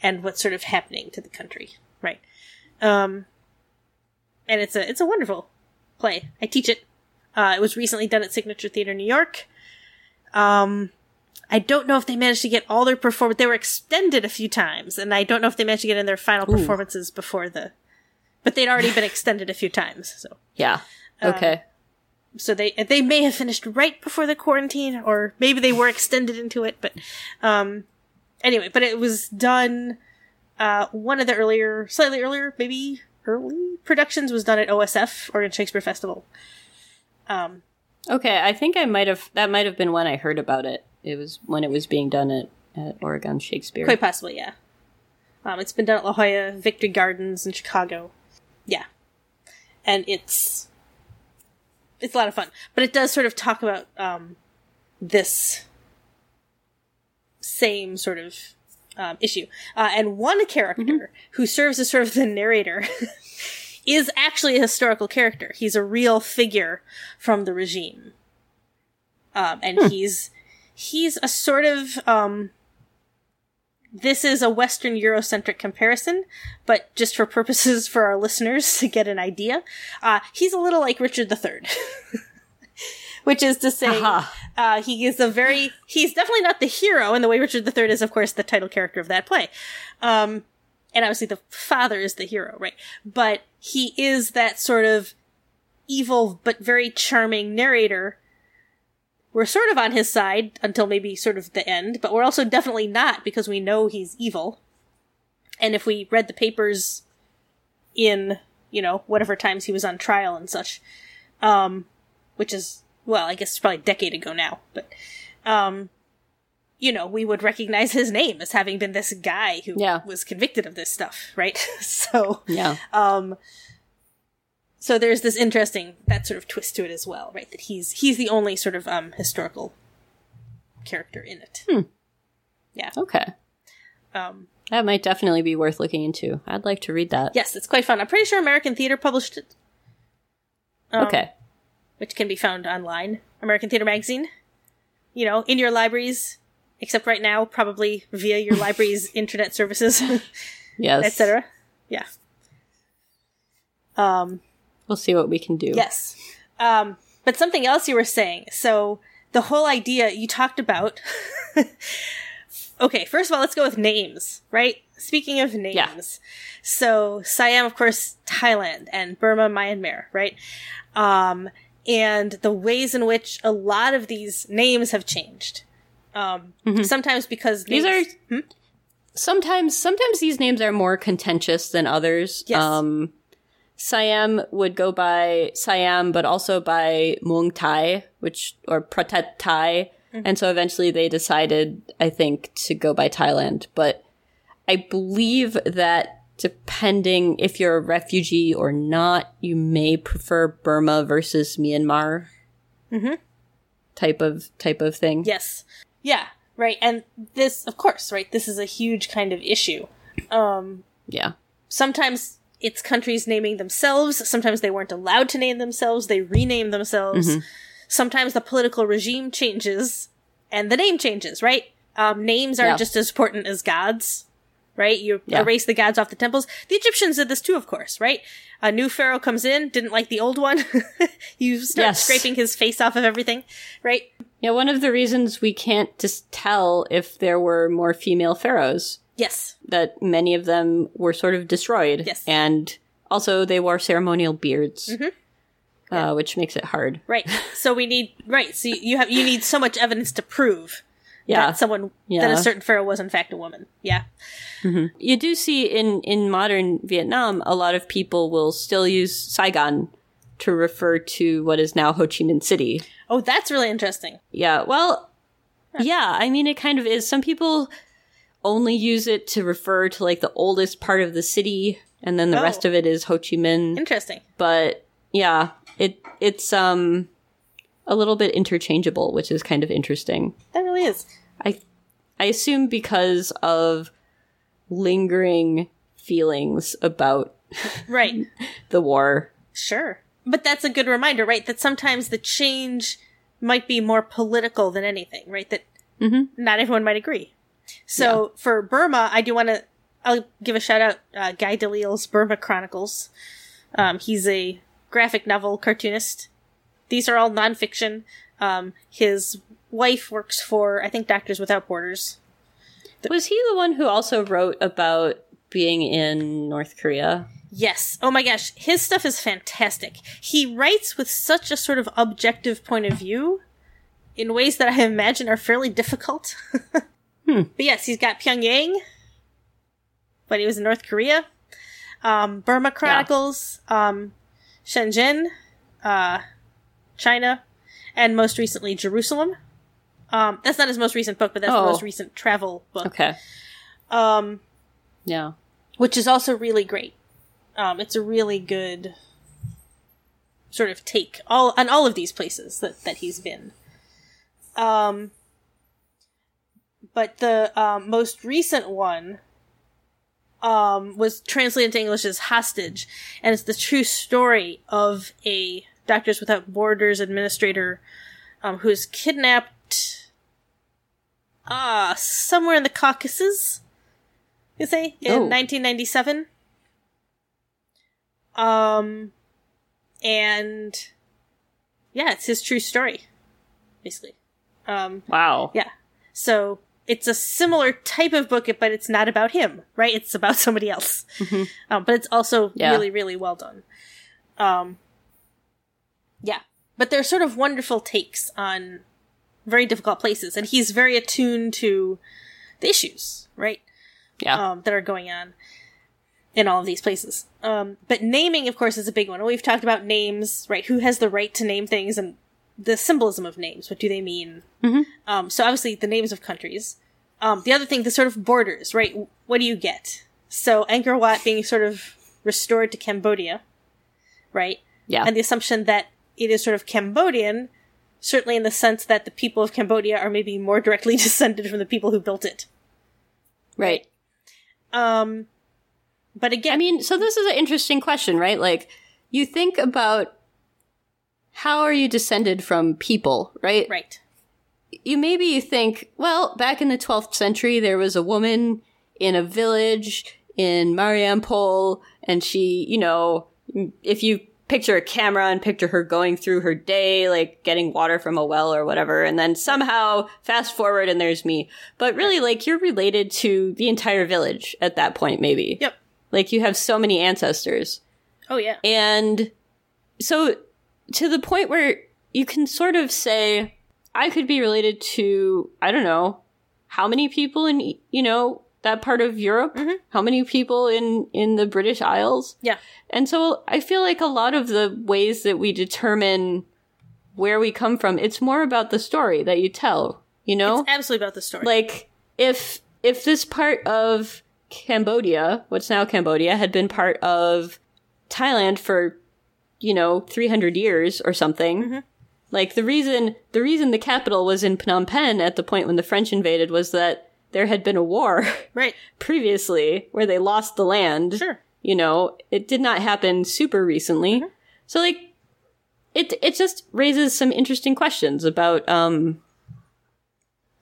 and what's sort of happening to the country, right? Um, and it's a, it's a wonderful play. I teach it. Uh, it was recently done at Signature Theater, New York. Um, I don't know if they managed to get all their performance. They were extended a few times, and I don't know if they managed to get in their final Ooh. performances before the, but they'd already been extended a few times, so. Yeah. Okay. Um, so they they may have finished right before the quarantine, or maybe they were extended into it, but um, anyway, but it was done, uh, one of the earlier, slightly earlier, maybe early productions was done at O S F, Oregon Shakespeare Festival. Um, okay, I think I might have, that might have been when I heard about it. It was when it was being done at, at Oregon Shakespeare. Quite possibly, yeah. Um, it's been done at La Jolla, Victory Gardens, in Chicago. Yeah. And it's it's a lot of fun. But it does sort of talk about um, this same sort of um, issue. Uh, and one character mm-hmm. who serves as sort of the narrator is actually a historical character. He's a real figure from the regime. Um, and hmm. he's he's a sort of... Um, this is a Western Eurocentric comparison, but just for purposes for our listeners to get an idea, uh, he's a little like Richard the Third, which is to say, uh-huh. uh, he is a very, he's definitely not the hero in the way Richard the Third is, of course, the title character of that play. Um, And obviously the father is the hero, right? But he is that sort of evil but very charming narrator. We're sort of on his side until maybe sort of the end, but we're also definitely not, because we know he's evil. And if we read the papers in, you know, whatever times he was on trial and such, um, which is, well, I guess it's probably a decade ago now, but, um, you know, we would recognize his name as having been this guy who yeah. was convicted of this stuff, right? so, yeah. um, so there's this interesting, that sort of twist to it as well, right? That he's, he's the only sort of, um, historical character in it. Hmm. Yeah. Okay. Um, that might definitely be worth looking into. I'd like to read that. Yes, it's quite fun. I'm pretty sure American Theater published it. Um, okay. Which can be found online. American Theater Magazine. You know, in your libraries, except right now, probably via your library's internet services. Yes. Et cetera. Yeah. Um, we'll see what we can do. Yes. Um, but something else you were saying. So the whole idea you talked about... Okay, first of all, let's go with names, right? Speaking of names. Yeah. So Siam, of course, Thailand, and Burma, Myanmar, right? Um, and the ways in which a lot of these names have changed. Um, mm-hmm. Sometimes because... Names, these are... Hmm? Sometimes sometimes these names are more contentious than others. Yes. Um, Siam would go by Siam, but also by Muang Thai, which, or Pratet Thai. And so eventually they decided, I think, to go by Thailand. But I believe that depending if you're a refugee or not, you may prefer Burma versus Myanmar mm-hmm. type of type of thing. Yes. Yeah. Right. And this, of course, right, this is a huge kind of issue. Um, yeah. Sometimes it's countries naming themselves. Sometimes they weren't allowed to name themselves. They rename themselves. Mm-hmm. Sometimes the political regime changes and the name changes, right? Um, names are yeah. just as important as gods, right? You yeah. erase the gods off the temples. The Egyptians did this too, of course, right? A new pharaoh comes in, didn't like the old one. you start yes. scraping his face off of everything, right? Yeah, one of the reasons we can't just tell if there were more female pharaohs. Yes. That many of them were sort of destroyed. Yes. And also they wore ceremonial beards. Mm-hmm. Uh, which makes it hard. Right. So we need, right. So you have, you need so much evidence to prove yeah. that someone, yeah. that a certain pharaoh was in fact a woman. Yeah. Mm-hmm. You do see in, in modern Vietnam, a lot of people will still use Saigon to refer to what is now Ho Chi Minh City. Oh, that's really interesting. Yeah. Well, huh. yeah. I mean, it kind of is. Some people only use it to refer to like the oldest part of the city and then the oh. rest of it is Ho Chi Minh. Interesting. But yeah. It it's um a little bit interchangeable, which is kind of interesting. That really is. I I assume because of lingering feelings about right the war. Sure. But that's a good reminder, right? That sometimes the change might be more political than anything, right? That mm-hmm. not everyone might agree. So yeah. for Burma, I do want to I'll give a shout out uh, Guy Delisle's Burma Chronicles. Um, he's a graphic novel cartoonist. These are all nonfiction. Um, his wife works for, I think, Doctors Without Borders. The- Was he the one who also wrote about being in North Korea? Yes. Oh my gosh. His stuff is fantastic. He writes with such a sort of objective point of view in ways that I imagine are fairly difficult. hmm. But yes, he's got Pyongyang, but he was in North Korea. Um, Burma Chronicles, yeah. um, Shenzhen, uh, China, and most recently Jerusalem. Um, that's not his most recent book, but that's oh. the most recent travel book. Okay. Um, yeah. Which is also really great. Um, it's a really good sort of take all on all of these places that, that he's been. Um, but the um, most recent one... Um, was translated to English as Hostage, and it's the true story of a Doctors Without Borders administrator um, who is kidnapped uh, somewhere in the Caucasus, you say, in oh. nineteen ninety-seven. Um, and yeah, it's his true story, basically. Um, wow. Yeah. So... it's a similar type of book, but it's not about him, right? It's about somebody else. Mm-hmm. Um, but it's also yeah. really, really well done. Um, yeah. But they're sort of wonderful takes on very difficult places. And he's very attuned to the issues, right? Yeah. Um, that are going on in all of these places. Um, but naming, of course, is a big one. We've talked about names, right? Who has the right to name things and the symbolism of names. What do they mean? Mm-hmm. Um, so obviously the names of countries. Um, the other thing, the sort of borders, right? What do you get? So Angkor Wat being sort of restored to Cambodia, right? Yeah. And the assumption that it is sort of Cambodian, certainly in the sense that the people of Cambodia are maybe more directly descended from the people who built it. Right. Um, but again... I mean, so this is an interesting question, right? Like, you think about how are you descended from people, right? Right. You maybe you think, well, back in the twelfth century, there was a woman in a village in Mariampol, and she, you know, if you picture a camera and picture her going through her day, like getting water from a well or whatever, and then somehow fast forward and there's me. But really, like, you're related to the entire village at that point, maybe. Yep. Like, you have so many ancestors. Oh, yeah. And so to the point where you can sort of say, I could be related to, I don't know, how many people in, you know, that part of Europe, mm-hmm. how many people in, in the British Isles. Yeah. And so I feel like a lot of the ways that we determine where we come from, it's more about the story that you tell, you know? It's absolutely about the story. Like, if if this part of Cambodia, what's now Cambodia, had been part of Thailand for, you know, three hundred years or something, mm-hmm. like, the reason the reason the capital was in Phnom Penh at the point when the French invaded was that there had been a war right. previously where they lost the land. Sure. You know, it did not happen super recently. Mm-hmm. So, like, it it just raises some interesting questions about um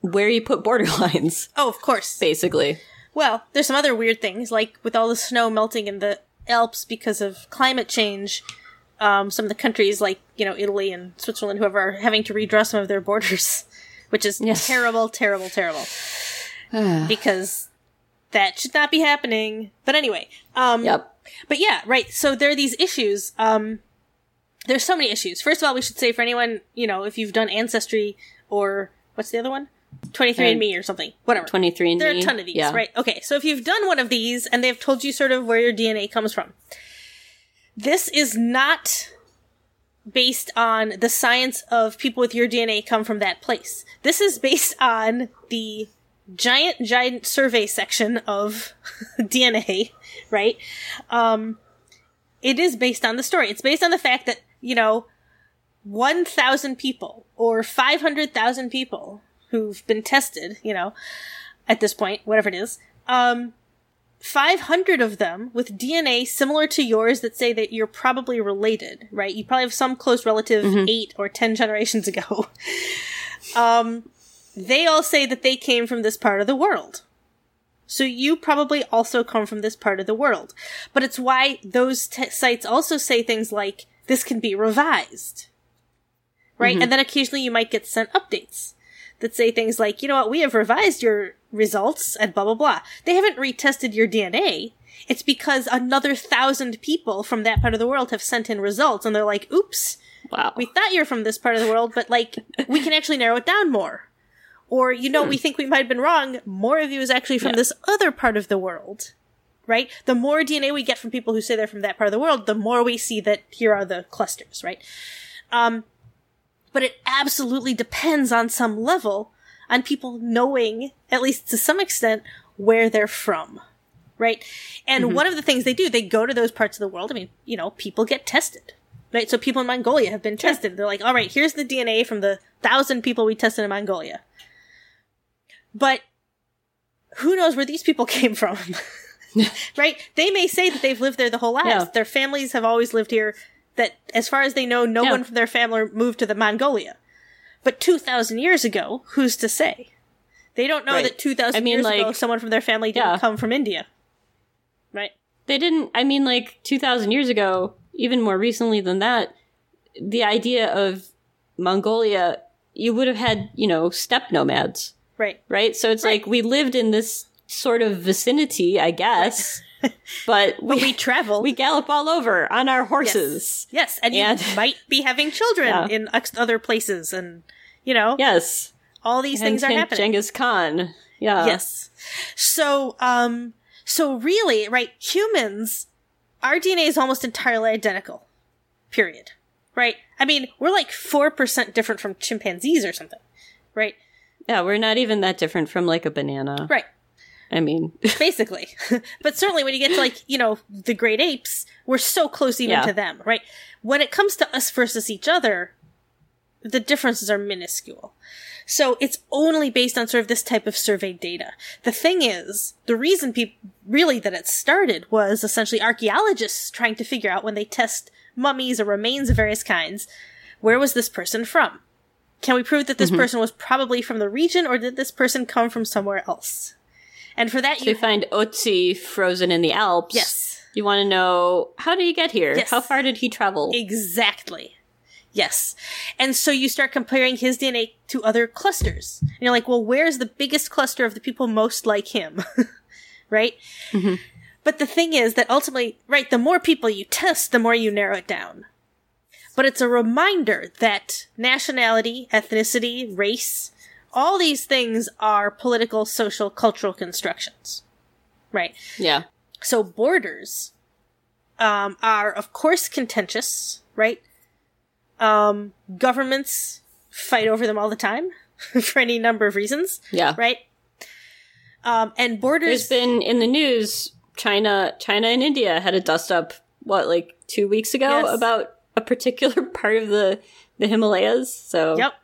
where you put border lines. Oh, of course. Basically. Well, there's some other weird things, like with all the snow melting in the Alps because of climate change, um, some of the countries like, you know, Italy and Switzerland, whoever, are having to redraw some of their borders, which is yes. terrible, terrible, terrible. Because that should not be happening. But anyway. Um, yep. But yeah, right. So there are these issues. Um, there's so many issues. First of all, we should say for anyone, you know, if you've done Ancestry or what's the other one? twenty-three and me or something. Whatever. twenty-three and me. There are a ton of these, yeah. right? Okay. So if you've done one of these and they've told you sort of where your D N A comes from, this is not based on the science of people with your D N A come from that place. This is based on the giant, giant survey section of D N A, right? Um, it is based on the story. It's based on the fact that, you know, one thousand people or five hundred thousand people who've been tested, you know, at this point, whatever it is, um, five hundred of them with D N A similar to yours that say that you're probably related, right? You probably have some close relative mm-hmm. eight or ten generations ago. um, They all say that they came from this part of the world. So you probably also come from this part of the world. But it's why those t- sites also say things like, this can be revised. Right? Mm-hmm. And then occasionally you might get sent updates that say things like, you know what, we have revised your results and blah, blah, blah. They haven't retested your D N A. It's because another thousand people from that part of the world have sent in results. And they're like, oops, wow. we thought you were from this part of the world, but like, we can actually narrow it down more. Or, you know, hmm. we think we might have been wrong. More of you is actually from yeah. this other part of the world, right? The more D N A we get from people who say they're from that part of the world, the more we see that here are the clusters, right? Um, but it absolutely depends on some level on people knowing, at least to some extent, where they're from, right? And mm-hmm. one of the things they do, they go to those parts of the world. I mean, you know, people get tested, right? So people in Mongolia have been sure. tested. They're like, all right, here's the D N A from the thousand people we tested in Mongolia. But who knows where these people came from, right? They may say that they've lived there the whole lives. Yeah. Their families have always lived here. That, as far as they know, no yeah. one from their family moved to the Mongolia. But two thousand years ago, who's to say? They don't know right. that two thousand I mean, years like, ago, someone from their family didn't yeah. come from India, right? They didn't. I mean, like, two thousand years ago, even more recently than that, the idea of Mongolia, you would have had, you know, steppe nomads. Right. Right? So it's right. like we lived in this sort of vicinity, I guess. Right. But, we, but we travel. We gallop all over on our horses. Yes. yes. And, and you might be having children yeah. in other places. And, you know. Yes. All these and things are happening. Genghis Khan. Yeah. Yes. So, um, so really, right, humans, our D N A is almost entirely identical. Period. Right? I mean, we're like four percent different from chimpanzees or something. Right? Yeah, we're not even that different from like a banana. Right. I mean. Basically. But certainly when you get to like, you know, the great apes, we're so close even yeah. to them. Right? When it comes to us versus each other, the differences are minuscule. So it's only based on sort of this type of survey data. The thing is, the reason pe- really that it started was essentially archaeologists trying to figure out when they test mummies or remains of various kinds, where was this person from? Can we prove that this mm-hmm. person was probably from the region, or did this person come from somewhere else? And for that, so you, you find Otzi frozen in the Alps. Yes. You want to know, how did he get here? Yes. How far did he travel? Exactly. Yes. And so you start comparing his D N A to other clusters. And you're like, well, where's the biggest cluster of the people most like him? Right? Mm-hmm. But the thing is that ultimately, right, the more people you test, the more you narrow it down. But it's a reminder that nationality, ethnicity, race, all these things are political, social, cultural constructions. Right? Yeah. So borders um, are, of course, contentious, right? Um, governments fight over them all the time for any number of reasons. Yeah. Right? Um, and borders... There's been, in the news, China China, and India had a dust-up, what, like two weeks ago? Yes. About a particular part of the, the Himalayas, so... Yep.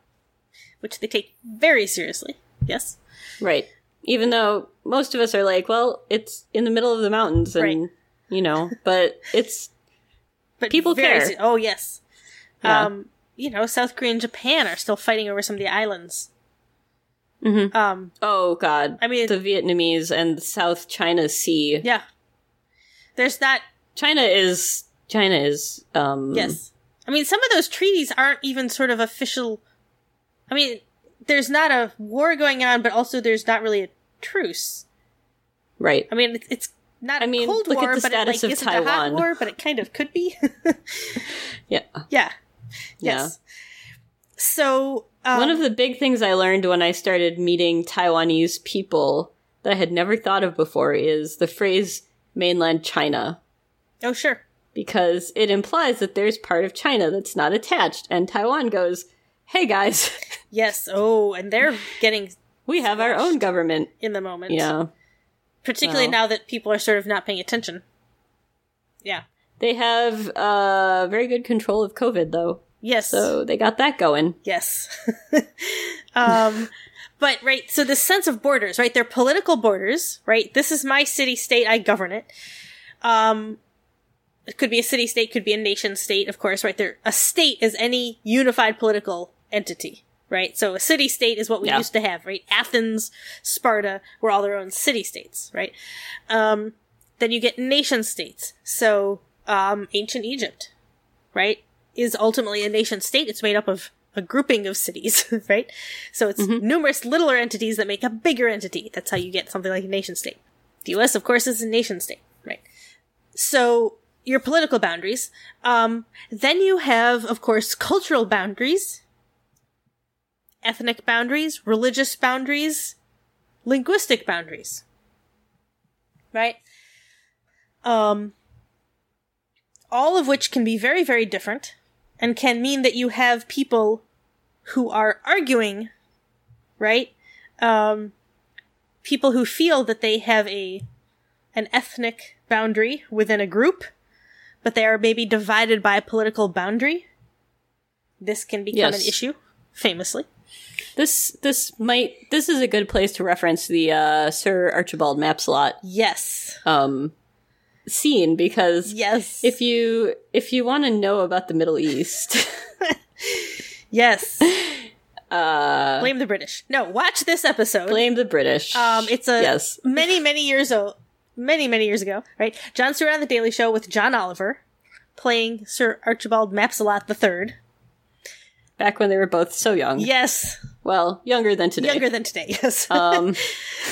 Which they take very seriously. Yes. Right. Even though most of us are like, well, it's in the middle of the mountains, and, right. you know, but it's... but people care. Se- oh, yes. Yeah. Um, you know, South Korea and Japan are still fighting over some of the islands. Mm-hmm. Um, oh, God. I mean... the Vietnamese and South China Sea. Yeah. There's that... China is... China is... Um, yes. I mean, some of those treaties aren't even sort of official... I mean, there's not a war going on, but also there's not really a truce. Right. I mean, it's not I mean, a Cold look War, at the but status it like, of isn't Taiwan. A hot war, but it kind of could be. Yeah. Yeah. Yes. Yeah. So um, one of the big things I learned when I started meeting Taiwanese people that I had never thought of before is the phrase mainland China. Oh, sure. Because it implies that there's part of China that's not attached. And Taiwan goes, hey, guys. Yes. Oh, and they're getting... we have our own government. In the moment. Yeah. Particularly well, now that people are sort of not paying attention. Yeah. They have uh, very good control of COVID, though. Yes. So they got that going. Yes. um, but, right, so this sense of borders, right? They're political borders, right? This is my city-state. I govern it. Um, it could be a city-state, could be a nation-state, of course, right? They're, a state is any unified political entity, right? So a city-state is what we yeah. used to have, right? Athens, Sparta were all their own city-states, right? Um, then you get nation-states. So... Um, ancient Egypt, right, is ultimately a nation state. It's made up of a grouping of cities, right? So it's mm-hmm. numerous littler entities that make a bigger entity. That's how you get something like a nation state. The U S, of course, is a nation state, right? So your political boundaries. Um, then you have, of course, cultural boundaries, ethnic boundaries, religious boundaries, linguistic boundaries, right? Um... All of which can be very, very different and can mean that you have people who are arguing, right? Um, people who feel that they have a an ethnic boundary within a group, but they are maybe divided by a political boundary. This can become yes. an issue, famously. This this might this is a good place to reference the uh, Sir Archibald Mapsalot. Yes. Um scene because yes. if you if you want to know about the Middle East yes uh blame the British no watch this episode blame the British um it's a yes. many many years old many many years ago right Jon Stewart on the Daily Show with John Oliver playing Sir Archibald Mapsalot the third back when they were both so young yes Well, younger than today. Younger than today, yes. Um,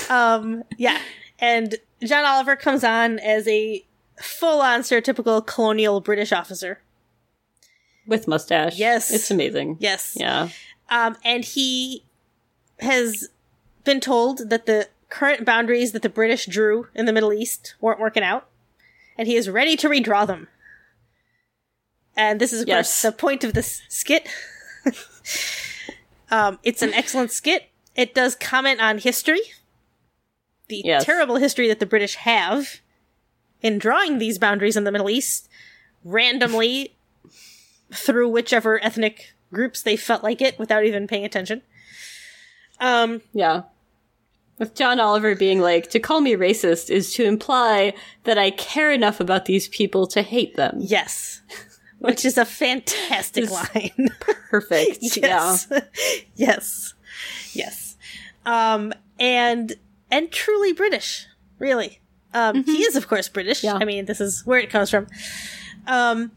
um, yeah. And John Oliver comes on as a full-on stereotypical colonial British officer. With mustache. Yes. It's amazing. Yes. Yeah. Um, and he has been told that the current boundaries that the British drew in the Middle East weren't working out, and he is ready to redraw them. And this is, of yes. course, the point of this skit. um, it's an excellent skit. It does comment on history, the yes. terrible history that the British have in drawing these boundaries in the Middle East, randomly through whichever ethnic groups they felt like it, without even paying attention. Um, yeah. With John Oliver being like, to call me racist is to imply that I care enough about these people to hate them. Yes. Which is a fantastic line. Perfect. Yes. Yeah. Yes. Yes. Um, and, and truly British, really. Um, mm-hmm. He is, of course, British. Yeah. I mean, this is where it comes from. Um,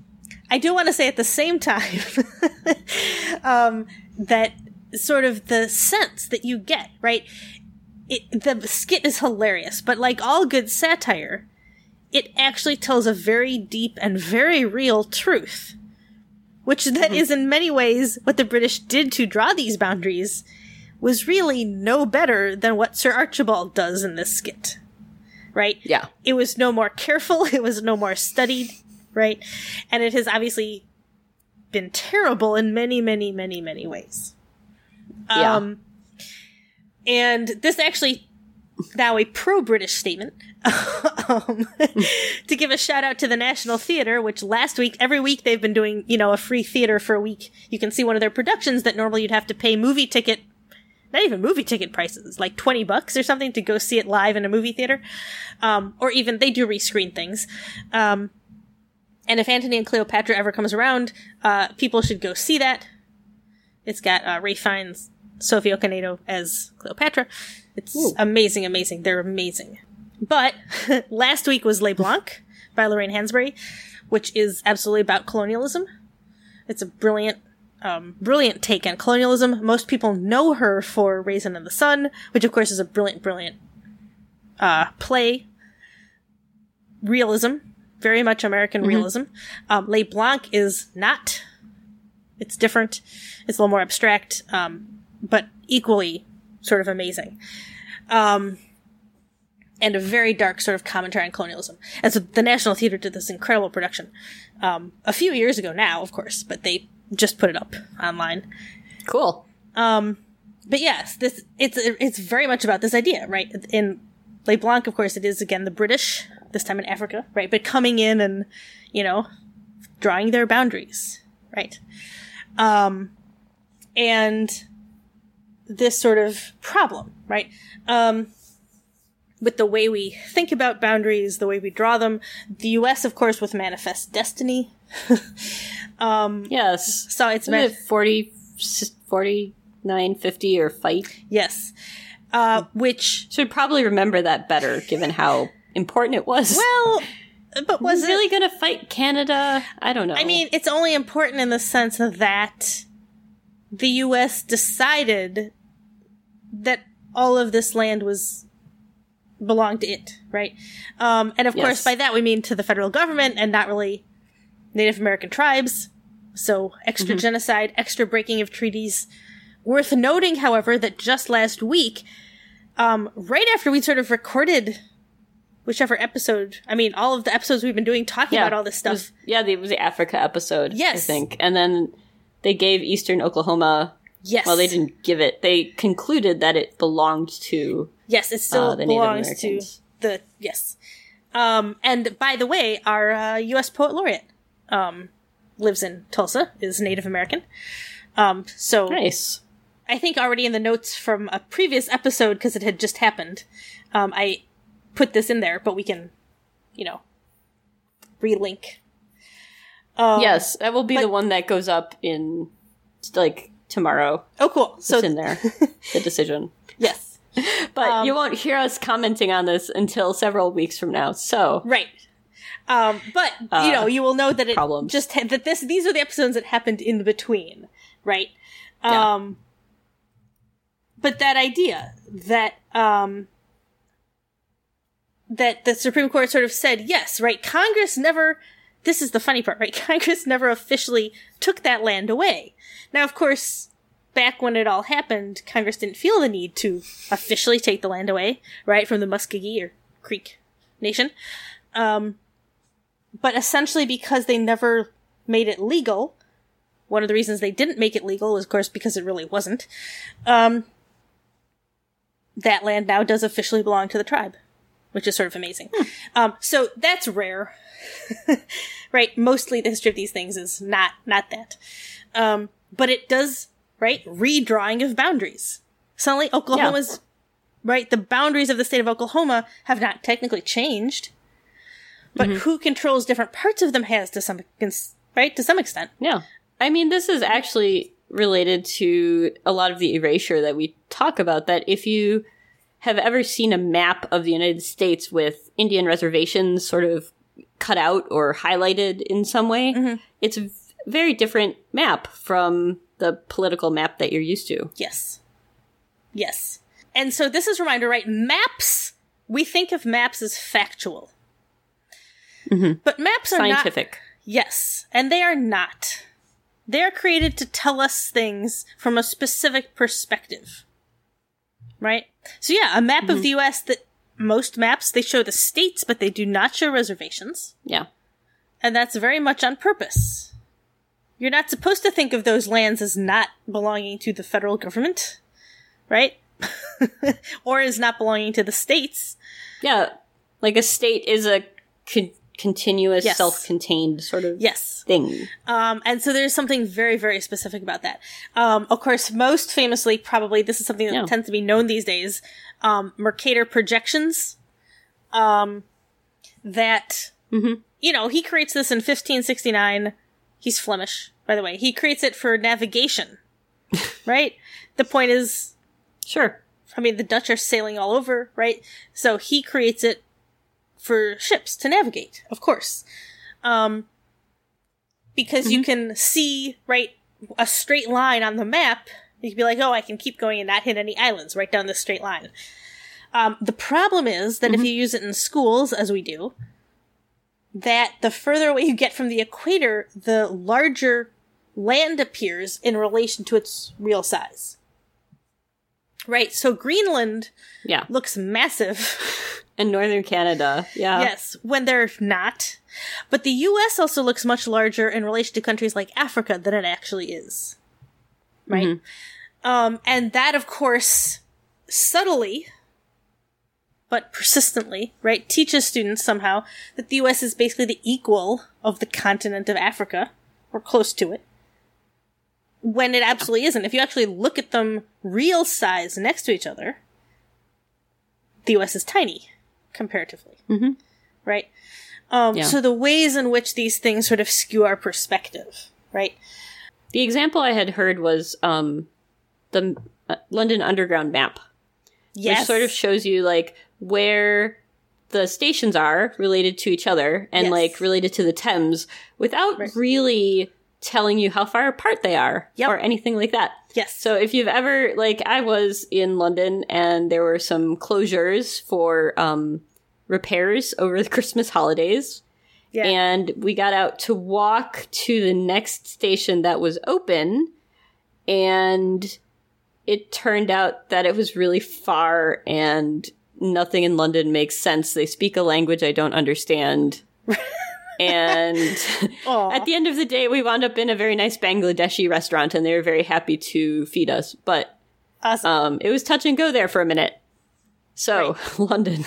I do want to say at the same time um, that sort of the sense that you get, right? It, the skit is hilarious, but like all good satire, it actually tells a very deep and very real truth, which that mm-hmm. is in many ways what the British did to draw these boundaries was really no better than what Sir Archibald does in this skit, right? Yeah. It was no more careful. It was no more studied, right? And it has obviously been terrible in many, many, many, many ways. Yeah. Um, And this actually, now a pro-British statement, um, to give a shout out to the National Theatre, which last week, every week they've been doing, you know, a free theatre for a week. You can see one of their productions that normally you'd have to pay movie ticket, not even movie ticket prices, like twenty bucks or something to go see it live in a movie theatre. Um, or even, they do rescreen things. Um, and if Antony and Cleopatra ever comes around, uh, people should go see that. It's got uh, Ray Fiennes, Sophie Okonedo as Cleopatra. It's Ooh. amazing, amazing. They're amazing. But last week was Les Blancs by Lorraine Hansberry, which is absolutely about colonialism. It's a brilliant, um, brilliant take on colonialism. Most people know her for Raisin in the Sun, which of course is a brilliant, brilliant uh, play. Realism. Very much American mm-hmm. realism. Um, Les Blancs is not. It's different. It's a little more abstract. Um, but equally sort of amazing. Um, and a very dark sort of commentary on colonialism. And so the National Theatre did this incredible production um, a few years ago now, of course, but they just put it up online. Cool. Um, but yes, this it's it's very much about this idea, right? In Les Blancs, of course, it is, again, the British, this time in Africa, right? But coming in and, you know, drawing their boundaries, right? Um, and... this sort of problem, right? Um, with the way we think about boundaries, the way we draw them. The U S, of course, with Manifest Destiny. um, yes. So it's meant forty, forty-nine, fifty or Fight. Yes. Uh, which. Should probably remember that better given how important it was. Well, but was it really going to fight Canada? I don't know. I mean, it's only important in the sense that the U S decided that all of this land was belonged to it, right? Um, and of yes. course, by that we mean to the federal government and not really Native American tribes. So extra mm-hmm. genocide, extra breaking of treaties. Worth noting, however, that just last week, um, right after we sort of recorded whichever episode, I mean, all of the episodes we've been doing talking yeah, about all this stuff. It was, yeah, it was the Africa episode, yes. I think. And then they gave Eastern Oklahoma... Yes. Well, they didn't give it. They concluded that it belonged to... Yes, it still uh, the belongs to the... Yes. Um, and by the way, our uh, U S Poet Laureate um, lives in Tulsa, is Native American. Um, so nice. I think already in the notes from a previous episode, because it had just happened, um, I put this in there, but we can, you know, relink... Um, yes, that will be but, the one that goes up in, like, tomorrow. Oh, cool. It's so in there, the decision. Yes. But um, you won't hear us commenting on this until several weeks from now, so. Right. Um, but, uh, you know, you will know that it problems. just, ha- that this, these are the episodes that happened in between, right? Um, but that idea that um, that the Supreme Court sort of said, yes, right, Congress never, this is the funny part, right, Congress never officially took that land away. Now, of course, back when it all happened, Congress didn't feel the need to officially take the land away, right, from the Muskogee or Creek Nation. Um, but essentially because they never made it legal, one of the reasons they didn't make it legal was, of course, because it really wasn't. Um, that land now does officially belong to the tribe, which is sort of amazing. Hmm. Um, so that's rare, right? Mostly the history of these things is not, not that. Um, but it does, right? Redrawing of boundaries. Suddenly Oklahoma's, yeah. right? The boundaries of the state of Oklahoma have not technically changed, but mm-hmm. who controls different parts of them has to some, right? To some extent. Yeah. I mean, this is actually related to a lot of the erasure that we talk about, that if you have ever seen a map of the United States with Indian reservations sort of cut out or highlighted in some way, mm-hmm. it's a very different map from the political map that you're used to. Yes. Yes. And so this is a reminder, right? Maps, we think of maps as factual. Mm-hmm. But maps are scientific. Not, yes. And they are not. They're created to tell us things from a specific perspective, right? So yeah, a map mm-hmm. of the U S that most maps, they show the states, but they do not show reservations. Yeah. And that's very much on purpose. You're not supposed to think of those lands as not belonging to the federal government, right? Or as not belonging to the states. Yeah. Like a state is a... Con- continuous, yes. self-contained sort of yes. thing. Um, and so there's something very, very specific about that. Um, of course, most famously, probably, this is something that yeah. tends to be known these days, um, Mercator projections, um, that, mm-hmm. you know, he creates this in fifteen sixty-nine. He's Flemish, by the way. He creates it for navigation, right? The point is... Sure. I mean, the Dutch are sailing all over, right? So he creates it for ships to navigate, of course. Um, because mm-hmm. you can see, right, a straight line on the map. You can be like, oh, I can keep going and not hit any islands right down this straight line. Um, the problem is that mm-hmm. if you use it in schools, as we do, that the further away you get from the equator, the larger land appears in relation to its real size. Right, so Greenland yeah. looks massive. And northern Canada, yeah. Yes, when they're not. But the U S also looks much larger in relation to countries like Africa than it actually is. Right? Mm-hmm. Um, and that, of course, subtly, but persistently, right, teaches students somehow that the U S is basically the equal of the continent of Africa, or close to it. When it absolutely isn't. If you actually look at them real size next to each other, the U S is tiny, comparatively. Mm-hmm. Right? Um, yeah. So the ways in which these things sort of skew our perspective, right? The example I had heard was um, the uh, London Underground map. Yes. Which sort of shows you, like, where the stations are related to each other and, yes. like, related to the Thames without right. really... telling you how far apart they are yep. or anything like that. Yes. So if you've ever, like, I was in London and there were some closures for um, repairs over the Christmas holidays. Yeah. And we got out to walk to the next station that was open, and it turned out that it was really far and nothing in London makes sense. They speak a language I don't understand. And at the end of the day, we wound up in a very nice Bangladeshi restaurant, and they were very happy to feed us. But awesome. um, it was touch and go there for a minute. So, right. London.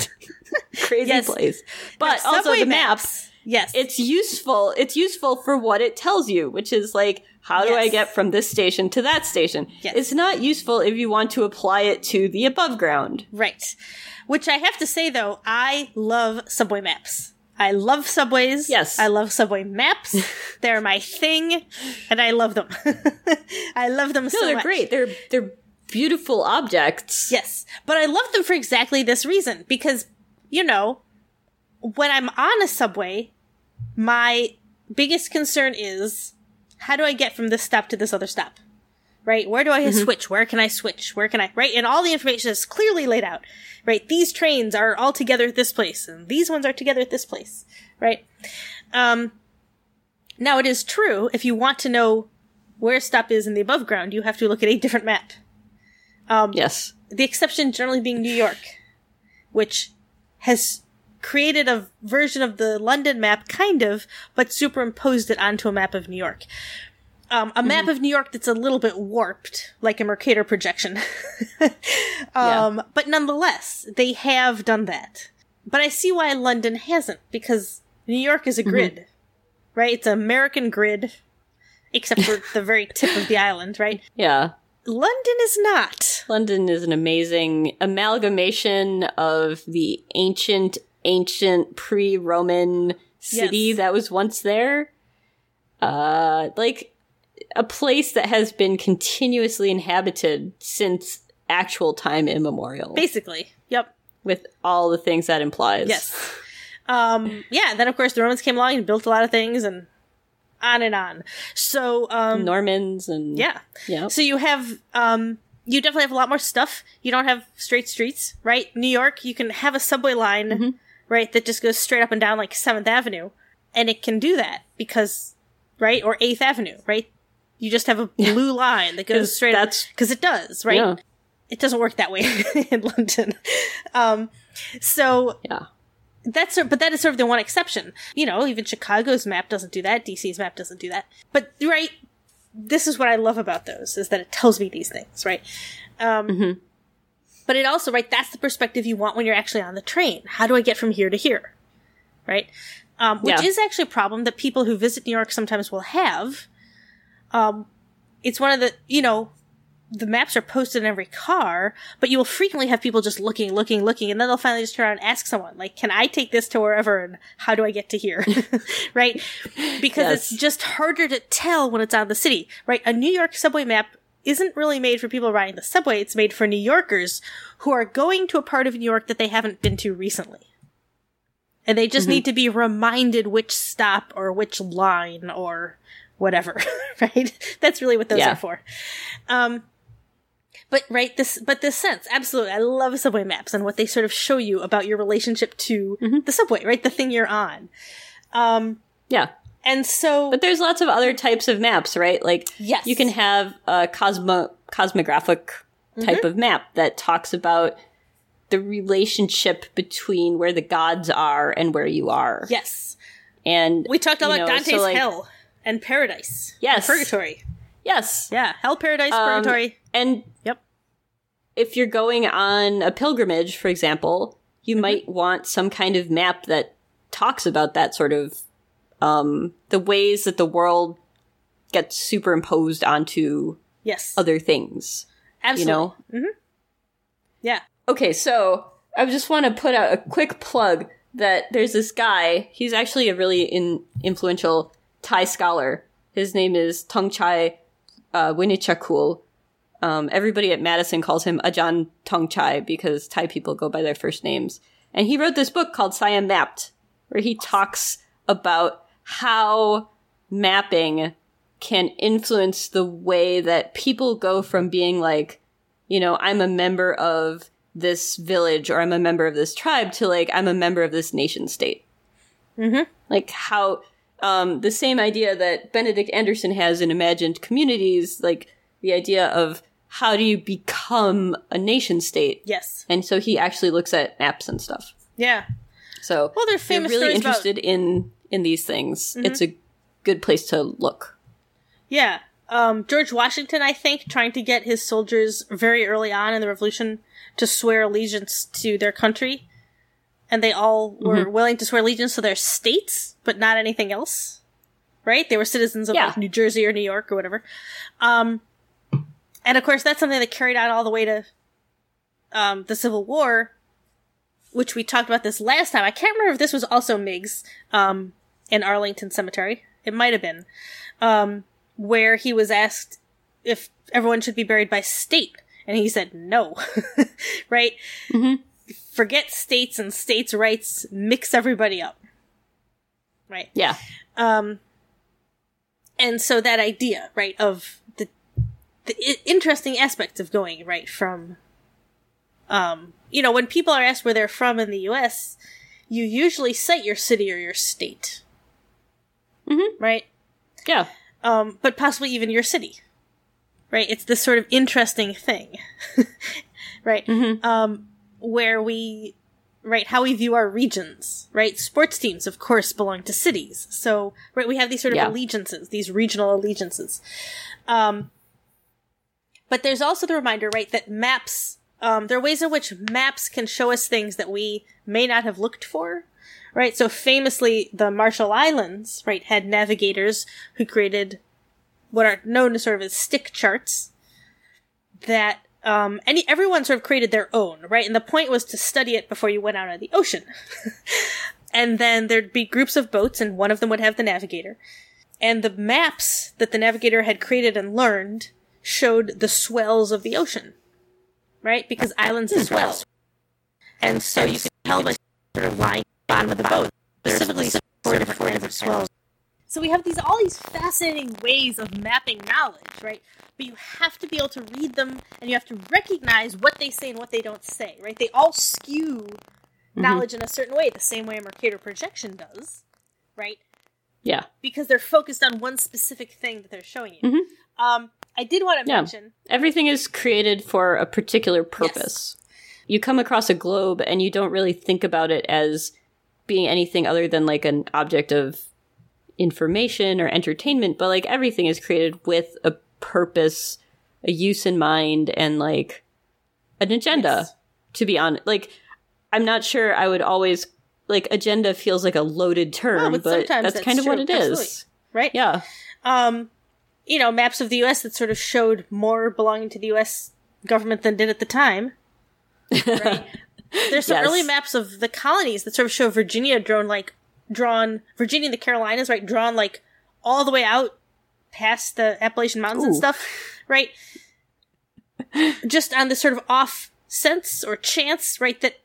Crazy yes. place. But now, also the maps. Map, yes. It's useful. It's useful for what it tells you, which is like, how do yes. I get from this station to that station? Yes. It's not useful if you want to apply it to the above ground. Right. Which I have to say, though, I love subway maps. I love subways. Yes. I love subway maps. They're my thing. And I love them. I love them no, so much. No, they're great. They're they're beautiful objects. Yes. But I love them for exactly this reason. Because, you know, when I'm on a subway, my biggest concern is, how do I get from this stop to this other stop? right? Where do I mm-hmm. switch? Where can I switch? Where can I, right? And all the information is clearly laid out, right? These trains are all together at this place, and these ones are together at this place, right? Um, now, it is true, if you want to know where a stop is in the above ground, you have to look at a different map. Um, yes. The exception generally being New York, which has created a version of the London map, kind of, but superimposed it onto a map of New York. Um, a map mm-hmm. of New York that's a little bit warped, like a Mercator projection. um, yeah. But nonetheless, they have done that. But I see why London hasn't, because New York is a grid, mm-hmm. right? It's an American grid, except for the very tip of the island, right? Yeah. London is not. London is an amazing amalgamation of the ancient, ancient pre-Roman city yes. that was once there. Uh, like... a place that has been continuously inhabited since actual time immemorial. Basically. Yep. With all the things that implies. Yes. Um, yeah. Then, of course, the Romans came along and built a lot of things and on and on. So, um... Normans and... Yeah. Yep. So you have, um... you definitely have a lot more stuff. You don't have straight streets, right? New York, you can have a subway line, mm-hmm. right, that just goes straight up and down, like, seventh avenue. And it can do that because... Right? Or eighth avenue, right? You just have a blue line that goes straight up. Because it does, right? Yeah. It doesn't work that way in London. Um, so, yeah. that's but that is sort of the one exception. You know, even Chicago's map doesn't do that. D C's map doesn't do that. But, right, this is what I love about those, is that it tells me these things, right? Um, mm-hmm. But it also, right, that's the perspective you want when you're actually on the train. How do I get from here to here, right? Um, which yeah. is actually a problem that people who visit New York sometimes will have. Um, it's one of the, you know, the maps are posted in every car, but you will frequently have people just looking, looking, looking, and then they'll finally just turn around and ask someone, like, can I take this to wherever and how do I get to here? right? Because yes. it's just harder to tell when it's out of the city, right? A New York subway map isn't really made for people riding the subway. It's made for New Yorkers who are going to a part of New York that they haven't been to recently. And they just mm-hmm. need to be reminded which stop or which line or... whatever, right? That's really what those yeah. are for. Um, but, right, this, but this sense, absolutely, I love subway maps and what they sort of show you about your relationship to mm-hmm. the subway, right? The thing you're on. Um, yeah. And so... But there's lots of other types of maps, right? Like, yes. you can have a cosmo- cosmographic type mm-hmm. of map that talks about the relationship between where the gods are and where you are. Yes. And we talked about know, Dante's so like, hell. And paradise. Yes. And purgatory. Yes. Yeah. Hell, paradise, um, purgatory. And yep. if you're going on a pilgrimage, for example, you mm-hmm. might want some kind of map that talks about that sort of, um, the ways that the world gets superimposed onto yes. other things. Absolutely. You know? Mm-hmm. Yeah. Okay, so I just want to put out a quick plug that there's this guy, he's actually a really in- influential Thai scholar. His name is Tongchai uh, Winichakul. Um, everybody at Madison calls him Ajahn Tongchai because Thai people go by their first names. And he wrote this book called Siam Mapped, where he talks about how mapping can influence the way that people go from being like, you know, I'm a member of this village or I'm a member of this tribe to like, I'm a member of this nation state. Mm-hmm. Like how... Um, the same idea that Benedict Anderson has in Imagined Communities, like the idea of how do you become a nation state? Yes. And so he actually looks at maps and stuff. Yeah. So well, they're famous really interested about... in, in these things. Mm-hmm. It's a good place to look. Yeah. Um, George Washington, I think, trying to get his soldiers very early on in the Revolution to swear allegiance to their country. And they all were mm-hmm. willing to swear allegiance to their states, but not anything else, right? They were citizens of yeah. like, New Jersey or New York or whatever. Um, and, of course, that's something that carried on all the way to um, the Civil War, which we talked about this last time. I can't remember if this was also Meigs um, in Arlington Cemetery. It might have been. Um, where he was asked if everyone should be buried by state. And he said no, right? Mm-hmm. Forget states and states' rights, mix everybody up. Right? Yeah. Um, and so that idea, right, of the, the interesting aspects of going right from, um, you know, when people are asked where they're from in the U S, you usually cite your city or your state. Mm-hmm. Right? Yeah. Um, but possibly even your city. Right? It's this sort of interesting thing. Right? Mm-hmm. Um, where we, right, how we view our regions. Right? Sports teams, of course, belong to cities. So, right, we have these sort of yeah. allegiances, these regional allegiances. Um, but there's also the reminder, right, that maps, um, there are ways in which maps can show us things that we may not have looked for. Right, so famously, the Marshall Islands, right, had navigators who created what are known as sort of as stick charts that um, any everyone sort of created their own, right? And the point was to study it before you went out on the ocean. And then there'd be groups of boats, and one of them would have the navigator. And the maps that the navigator had created and learned showed the swells of the ocean, right? Because islands are swells. And so you can tell by sort of lying bottom of the boat. Specifically, four different, four different swells. So we have these all these fascinating ways of mapping knowledge, right? But you have to be able to read them, and you have to recognize what they say and what they don't say, right? They all skew mm-hmm. knowledge in a certain way, the same way a Mercator projection does, right? Yeah. Because they're focused on one specific thing that they're showing you. Mm-hmm. Um, I did want to yeah. mention... Everything is created for a particular purpose. Yes. You come across a globe, and you don't really think about it as... being anything other than like an object of information or entertainment, but like everything is created with a purpose, a use in mind, and like an agenda. Yes. To be honest, like I'm not sure I would always like agenda feels like a loaded term, well, but, but that's, that's kind true. of what it is. Absolutely. Right? Yeah. Um, you know, maps of the U S that sort of showed more belonging to the U S government than did at the time. Right. There's some yes. early maps of the colonies that sort of show Virginia drawn, like, drawn, Virginia and the Carolinas, right, drawn, like, all the way out past the Appalachian Mountains Ooh. and stuff, right? Just on this sort of off sense or chance, right, that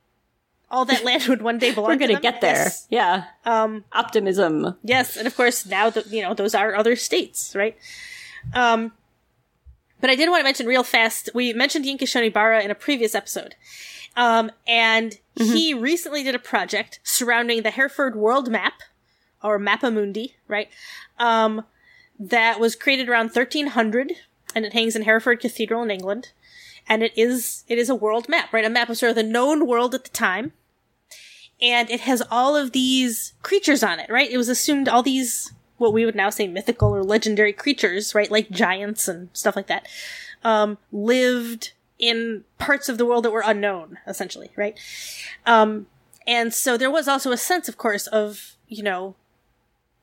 all that land would one day belong to them. We're going to get there. Yes. Yeah. Um, Optimism. Yes, and of course, now, the, you know, those are other states, right? Um, but I did want to mention real fast, we mentioned Yinke Shonibara in a previous episode. Um, and mm-hmm. he recently did a project surrounding the Hereford World Map, or Mappa Mundi, right? Um, that was created around thirteen hundred, and it hangs in Hereford Cathedral in England. And it is, it is a world map, right? A map of sort of the known world at the time. And it has all of these creatures on it, right? It was assumed all these, what we would now say mythical or legendary creatures, right? Like giants and stuff like that, um, lived in parts of the world that were unknown, essentially, right? Um, and so there was also a sense, of course, of, you know,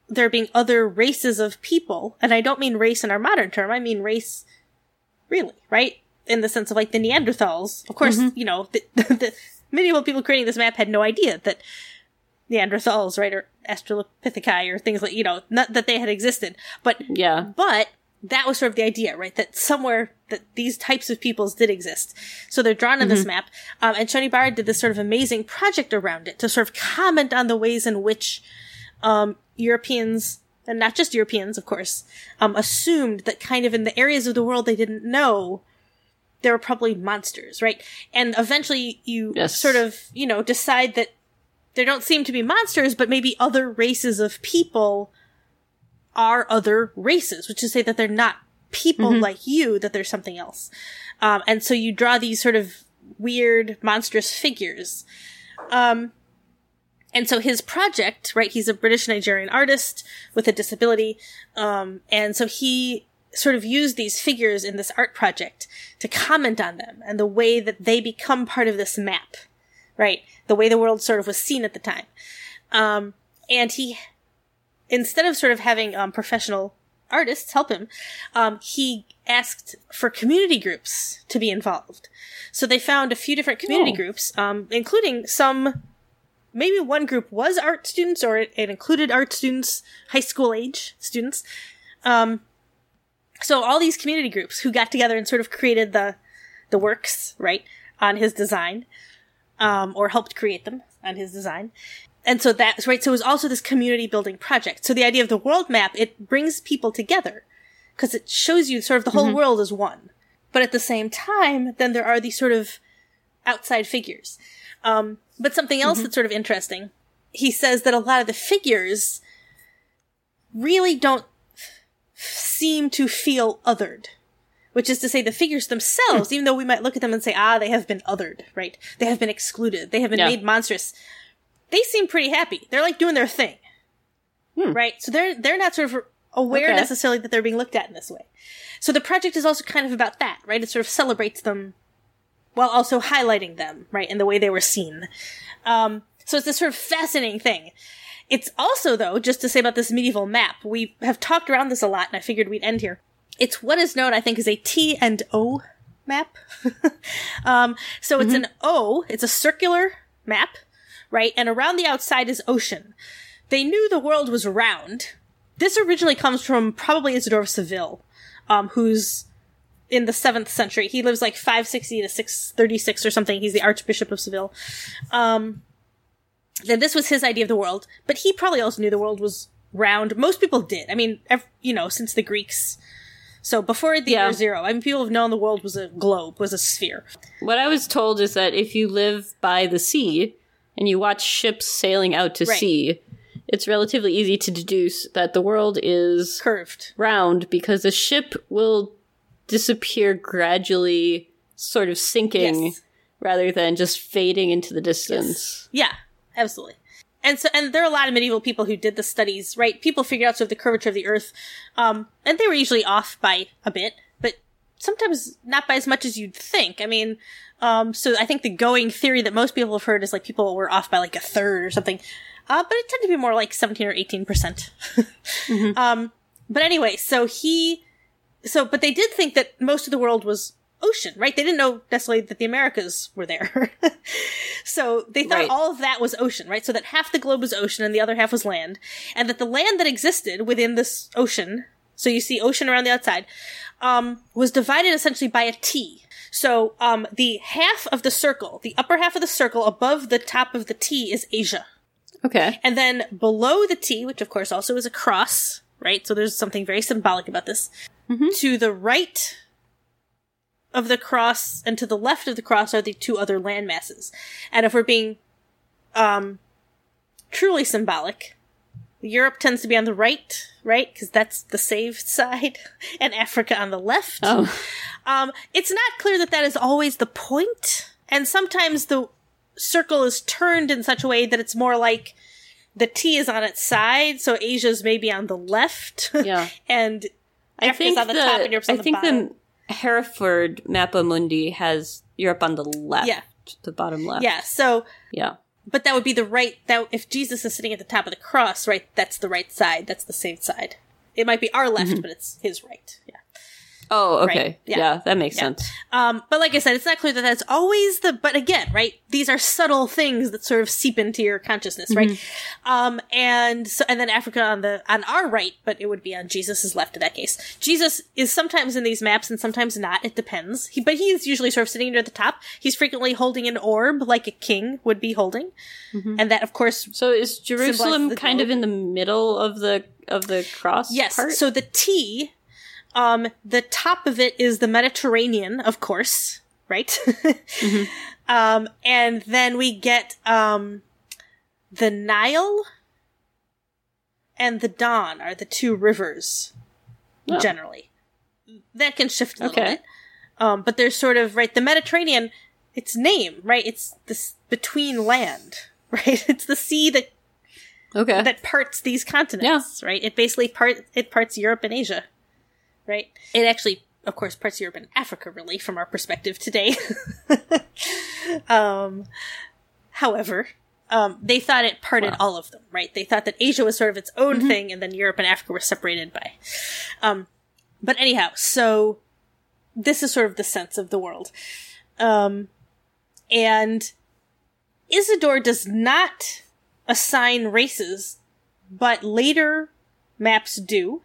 there being other races of people. And I don't mean race in our modern term. I mean race, really, right? In the sense of, like, the Neanderthals. Of course, mm-hmm. you know, the, the, the medieval people creating this map had no idea that Neanderthals, right, or Australopitheci or things like, you know, not that they had existed. But, yeah. But... that was sort of the idea, right? That somewhere that these types of peoples did exist. So they're drawn on mm-hmm. this map. Um, and Shonibara did this sort of amazing project around it to sort of comment on the ways in which um, Europeans, and not just Europeans, of course, um, assumed that kind of in the areas of the world they didn't know, there were probably monsters, right? And eventually you yes. sort of, you know, decide that there don't seem to be monsters, but maybe other races of people are other races, which is to say that they're not people mm-hmm. like you, that they're something else. Um, and so you draw these sort of weird, monstrous figures. Um, and so his project, right, he's a British-Nigerian artist with a disability, um, and so he sort of used these figures in this art project to comment on them and the way that they become part of this map, right? The way the world sort of was seen at the time. Um, and he... Instead of sort of having um, professional artists help him, um, he asked for community groups to be involved. So they found a few different community oh. groups, um, including some, maybe one group was art students, or it, it included art students, high school age students. Um, so all these community groups who got together and sort of created the, the works, right, on his design, um, or helped create them on his design. And so that's right. So it was also this community building project. So the idea of the world map, it brings people together because it shows you sort of the whole mm-hmm. world is one. But at the same time, then there are these sort of outside figures. Um, but something else mm-hmm. that's sort of interesting, he says that a lot of the figures really don't seem to feel othered. Which is to say, the figures themselves, even though we might look at them and say, ah, they have been othered, right? They have been excluded. They have been yeah. made monstrous. They seem pretty happy. They're, like, doing their thing, hmm. right? So they're they're not sort of aware okay. necessarily that they're being looked at in this way. So the project is also kind of about that, right? It sort of celebrates them while also highlighting them, right, in the way they were seen. Um, so it's this sort of fascinating thing. It's also, though, just to say about this medieval map, we have talked around this a lot, and I figured we'd end here. It's what is known, I think, as a T and O map. um, so it's mm-hmm. an O. It's a circular map, right? And around the outside is ocean. They knew the world was round. This originally comes from probably Isidore of Seville, um, who's in the seventh century. He lives like five sixty to six thirty-six or something. He's the Archbishop of Seville. Um, and this was his idea of the world. But he probably also knew the world was round. Most people did. I mean, ev- you know, since the Greeks... So before the yeah. year zero, I mean, people have known the world was a globe, was a sphere. What I was told is that if you live by the sea and you watch ships sailing out to right. sea, it's relatively easy to deduce that the world is curved, round, because the ship will disappear gradually, sort of sinking, yes. rather than just fading into the distance. Yes. Yeah, absolutely. And so, and there are a lot of medieval people who did the studies, right? People figured out sort of the curvature of the earth. Um, and they were usually off by a bit, but sometimes not by as much as you'd think. I mean, um, so I think the going theory that most people have heard is like people were off by like a third or something. Uh, but it tended to be more like seventeen or eighteen percent. mm-hmm. Um, but anyway, so he, so, but they did think that most of the world was ocean, right? They didn't know necessarily that the Americas were there. So they thought right. all of that was ocean, right? So that half the globe was ocean and the other half was land. And that the land that existed within this ocean, so you see ocean around the outside, um, was divided essentially by a T. So um, the half of the circle, the upper half of the circle above the top of the T is Asia. Okay. And then below the T, which of course also is a cross, right? So there's something very symbolic about this. Mm-hmm. To the right of the cross and to the left of the cross are the two other land masses. And if we're being um, truly symbolic, Europe tends to be on the right, right? Because that's the saved side, and Africa on the left. Oh. Um, it's not clear that that is always the point. And sometimes the circle is turned in such a way that it's more like the T is on its side, so Asia's maybe on the left, yeah. and I Africa's on the, the top and Europe's on I the think bottom. The- Hereford Mappa Mundi has Europe on the left, yeah. the bottom left. Yeah, so... Yeah. But that would be the right... That if Jesus is sitting at the top of the cross, right, that's the right side. That's the saved side. It might be our left, mm-hmm. but it's his right. Yeah. Oh, okay. Right? Yeah. yeah, that makes yeah. sense. Um, but like I said, it's not clear that that's always the... But again, right, these are subtle things that sort of seep into your consciousness, mm-hmm. right? Um, and so, and then Africa on the on our right, but it would be on Jesus's left in that case. Jesus is sometimes in these maps and sometimes not. It depends. He, but he is usually sort of sitting near the top. He's frequently holding an orb like a king would be holding. Mm-hmm. And that, of course... So is Jerusalem kind globe. Of in the middle of the of the cross Yes, part? So the T... Um, the top of it is the Mediterranean, of course, right? mm-hmm. Um, and then we get, um, the Nile and the Don are the two rivers, oh. generally. That can shift a okay. little bit. Um, but there's sort of, right, the Mediterranean, its name, right? It's this between land, right? It's the sea that, okay. that parts these continents, yeah. right? It basically part, it parts Europe and Asia. Right? It actually, of course, parts of Europe and Africa, really, from our perspective today. um, however, um, they thought it parted wow. all of them, right? They thought that Asia was sort of its own mm-hmm. thing, and then Europe and Africa were separated by. Um, but anyhow, so this is sort of the sense of the world. Um, and Isidore does not assign races, but later maps do.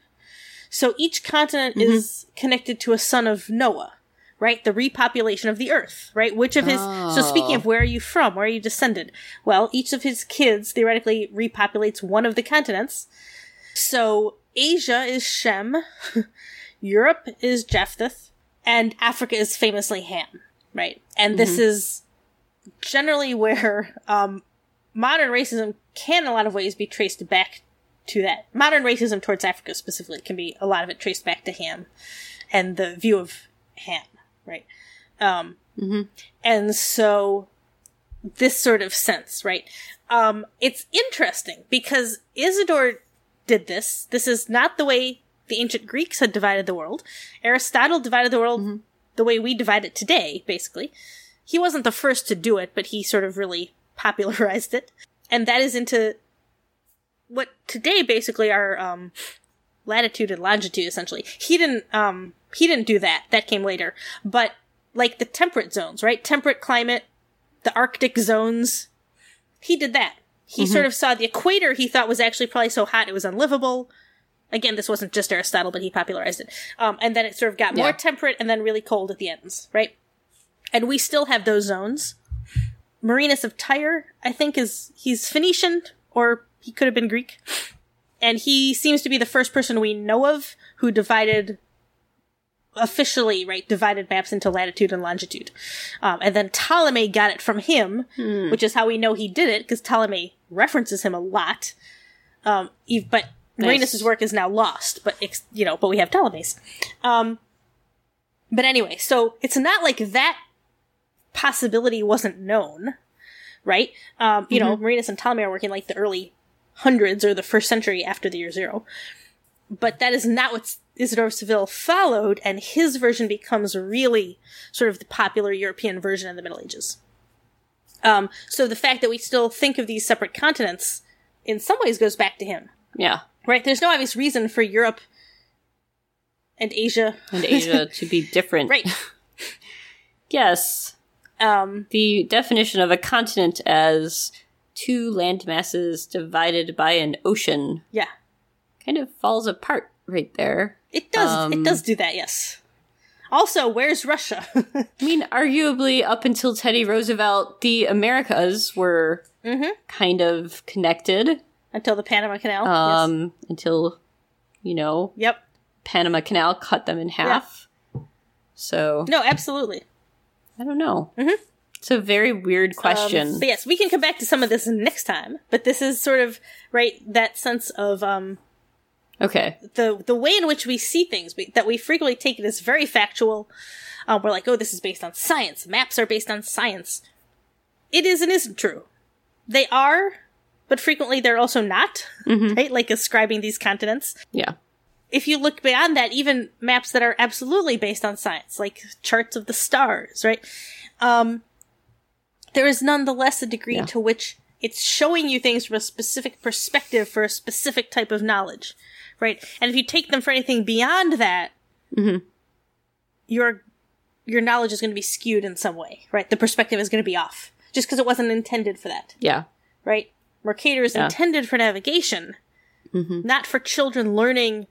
So each continent mm-hmm. is connected to a son of Noah, right? The repopulation of the earth, right? Which of his... Oh. So speaking of where are you from? Where are you descended? Well, each of his kids theoretically repopulates one of the continents. So Asia is Shem, Europe is Japheth, and Africa is famously Ham, right? And this mm-hmm. is generally where um, modern racism can, in a lot of ways, be traced back to that. Modern racism towards Africa specifically can be, a lot of it, traced back to Ham and the view of Ham, right? Um, mm-hmm. And so this sort of sense, right? Um, it's interesting because Isidore did this. This is not the way the ancient Greeks had divided the world. Aristotle divided the world mm-hmm. the way we divide it today, basically. He wasn't the first to do it, but he sort of really popularized it. And that is into what today basically are um, latitude and longitude, essentially. He didn't, um, he didn't do that. That came later. But like the temperate zones, right? Temperate climate, the Arctic zones. He did that. He mm-hmm. sort of saw the equator he thought was actually probably so hot it was unlivable. Again, this wasn't just Aristotle, but he popularized it. Um, and then it sort of got yeah. more temperate and then really cold at the ends, right? And we still have those zones. Marinus of Tyre, I think, is he's Phoenician, or he could have been Greek. And he seems to be the first person we know of who divided, officially, right, divided maps into latitude and longitude. Um, and then Ptolemy got it from him, hmm. which is how we know he did it, because Ptolemy references him a lot. Um, but Marinus's nice. work is now lost, but, you know, but we have Ptolemy's. Um, but anyway, so it's not like that possibility wasn't known, right? Um, you mm-hmm. know, Marinus and Ptolemy are working like the early hundreds or the first century after the year zero. But that is not what Isidore of Seville followed, and his version becomes really sort of the popular European version in the Middle Ages. Um, so the fact that we still think of these separate continents in some ways goes back to him. Yeah. Right? There's no obvious reason for Europe and Asia. And Asia to be different. Right. Yes. Um, the definition of a continent as two landmasses divided by an ocean. Yeah. Kind of falls apart right there. It does. Um, it does do that, yes. Also, where's Russia? I mean, arguably, up until Teddy Roosevelt, the Americas were mm-hmm. kind of connected. Until the Panama Canal. Um, yes. Until, you know, yep. Panama Canal cut them in half. Yeah. So. No, absolutely. I don't know. Mm-hmm. It's a very weird question. Um, but yes, we can come back to some of this next time. But this is sort of, right, that sense of, um, okay, the the way in which we see things, we, that we frequently take it as very factual. Um, we're like, oh, this is based on science. Maps are based on science. It is and isn't true. They are, but frequently they're also not, mm-hmm. right? Like ascribing these continents. Yeah. If you look beyond that, even maps that are absolutely based on science, like charts of the stars, right? Um, there is nonetheless a degree yeah. to which it's showing you things from a specific perspective for a specific type of knowledge, right? And if you take them for anything beyond that, mm-hmm. your your knowledge is going to be skewed in some way, right? The perspective is going to be off, just because it wasn't intended for that. Yeah. Right? Mercator is yeah. intended for navigation, mm-hmm. not for children learning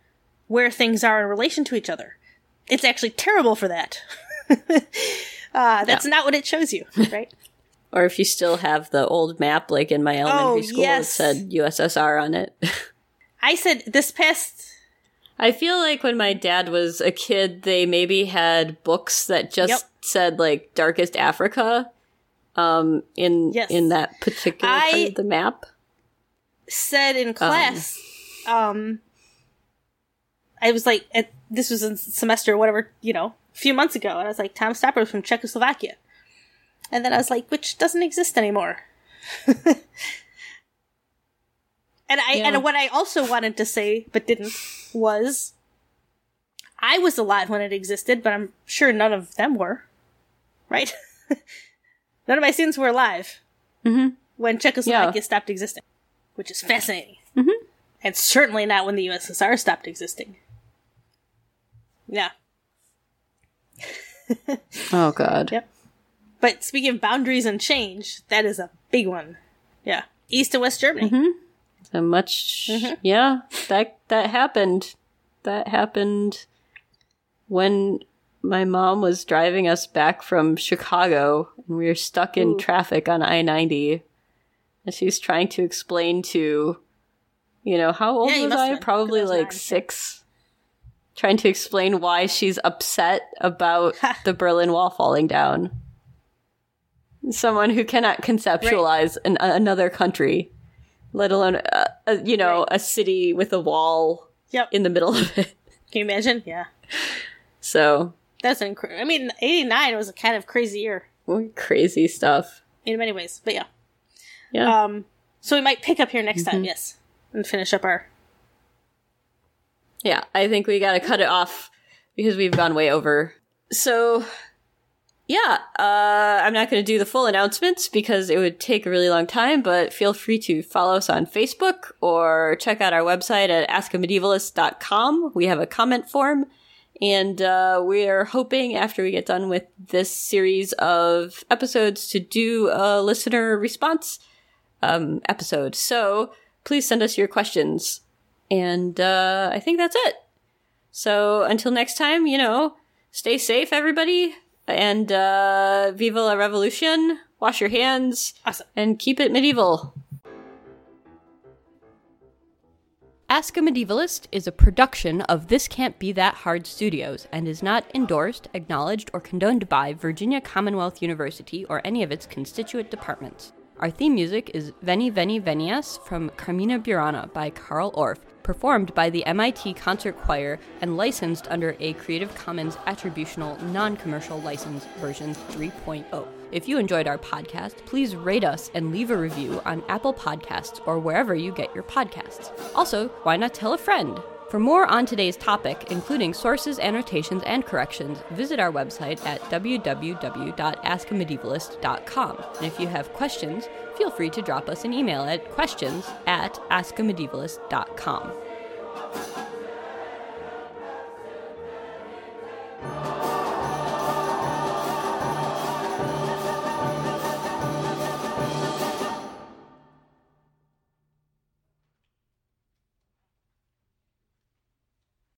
where things are in relation to each other. It's actually terrible for that. uh, that's yeah. not what it shows you, right? Or if you still have the old map, like in my elementary oh, school, yes. it said U S S R on it. I said this past... I feel like when my dad was a kid, they maybe had books that just yep. said, like, Darkest Africa um, in yes. in that particular I part of the map. Said in class... Um, um, I was like, at, this was in semester, whatever, you know, a few months ago. And I was like, Tom Stopper was from Czechoslovakia. And then I was like, which doesn't exist anymore. and I yeah. and what I also wanted to say, but didn't, was I was alive when it existed, but I'm sure none of them were. Right? None of my students were alive mm-hmm. when Czechoslovakia yeah. stopped existing, which is fascinating. Mm-hmm. And certainly not when the U S S R stopped existing. Yeah. Oh, God. Yep. But speaking of boundaries and change, that is a big one. Yeah. East and West Germany. Mm-hmm. So much, mm-hmm. yeah, that that happened. That happened when my mom was driving us back from Chicago, and we were stuck in Ooh. traffic on I ninety. And she's trying to explain to, you know, how old yeah, was I? Probably like nine. six trying to explain why she's upset about the Berlin Wall falling down. Someone who cannot conceptualize right. an, uh, another country, let alone, uh, uh, you know, right. a city with a wall yep. in the middle of it. Can you imagine? Yeah. So. That's incredible. I mean, eighty-nine was a kind of crazy year. Crazy stuff. In many ways, but yeah. Yeah. Um, so we might pick up here next mm-hmm. time, yes. And finish up our... Yeah, I think we gotta cut it off because we've gone way over. So... Yeah, uh, I'm not going to do the full announcements because it would take a really long time, but feel free to follow us on Facebook or check out our website at ask a medievalist dot com. We have a comment form, and uh, we are hoping after we get done with this series of episodes to do a listener response um, episode. So please send us your questions, and uh, I think that's it. So until next time, you know, stay safe, everybody. And uh, viva la revolution, wash your hands, awesome. And keep it medieval. Ask a Medievalist is a production of This Can't Be That Hard Studios and is not endorsed, acknowledged, or condoned by Virginia Commonwealth University or any of its constituent departments. Our theme music is Veni Veni Venias from Carmina Burana by Carl Orff, performed by the M I T Concert Choir and licensed under a Creative Commons Attributional Non-Commercial License version three point oh. If you enjoyed our podcast, please rate us and leave a review on Apple Podcasts or wherever you get your podcasts. Also, why not tell a friend? For more on today's topic, including sources, annotations, and corrections, visit our website at w w w dot ask a medievalist dot com. And if you have questions, feel free to drop us an email at questions at ask a medievalist dot com.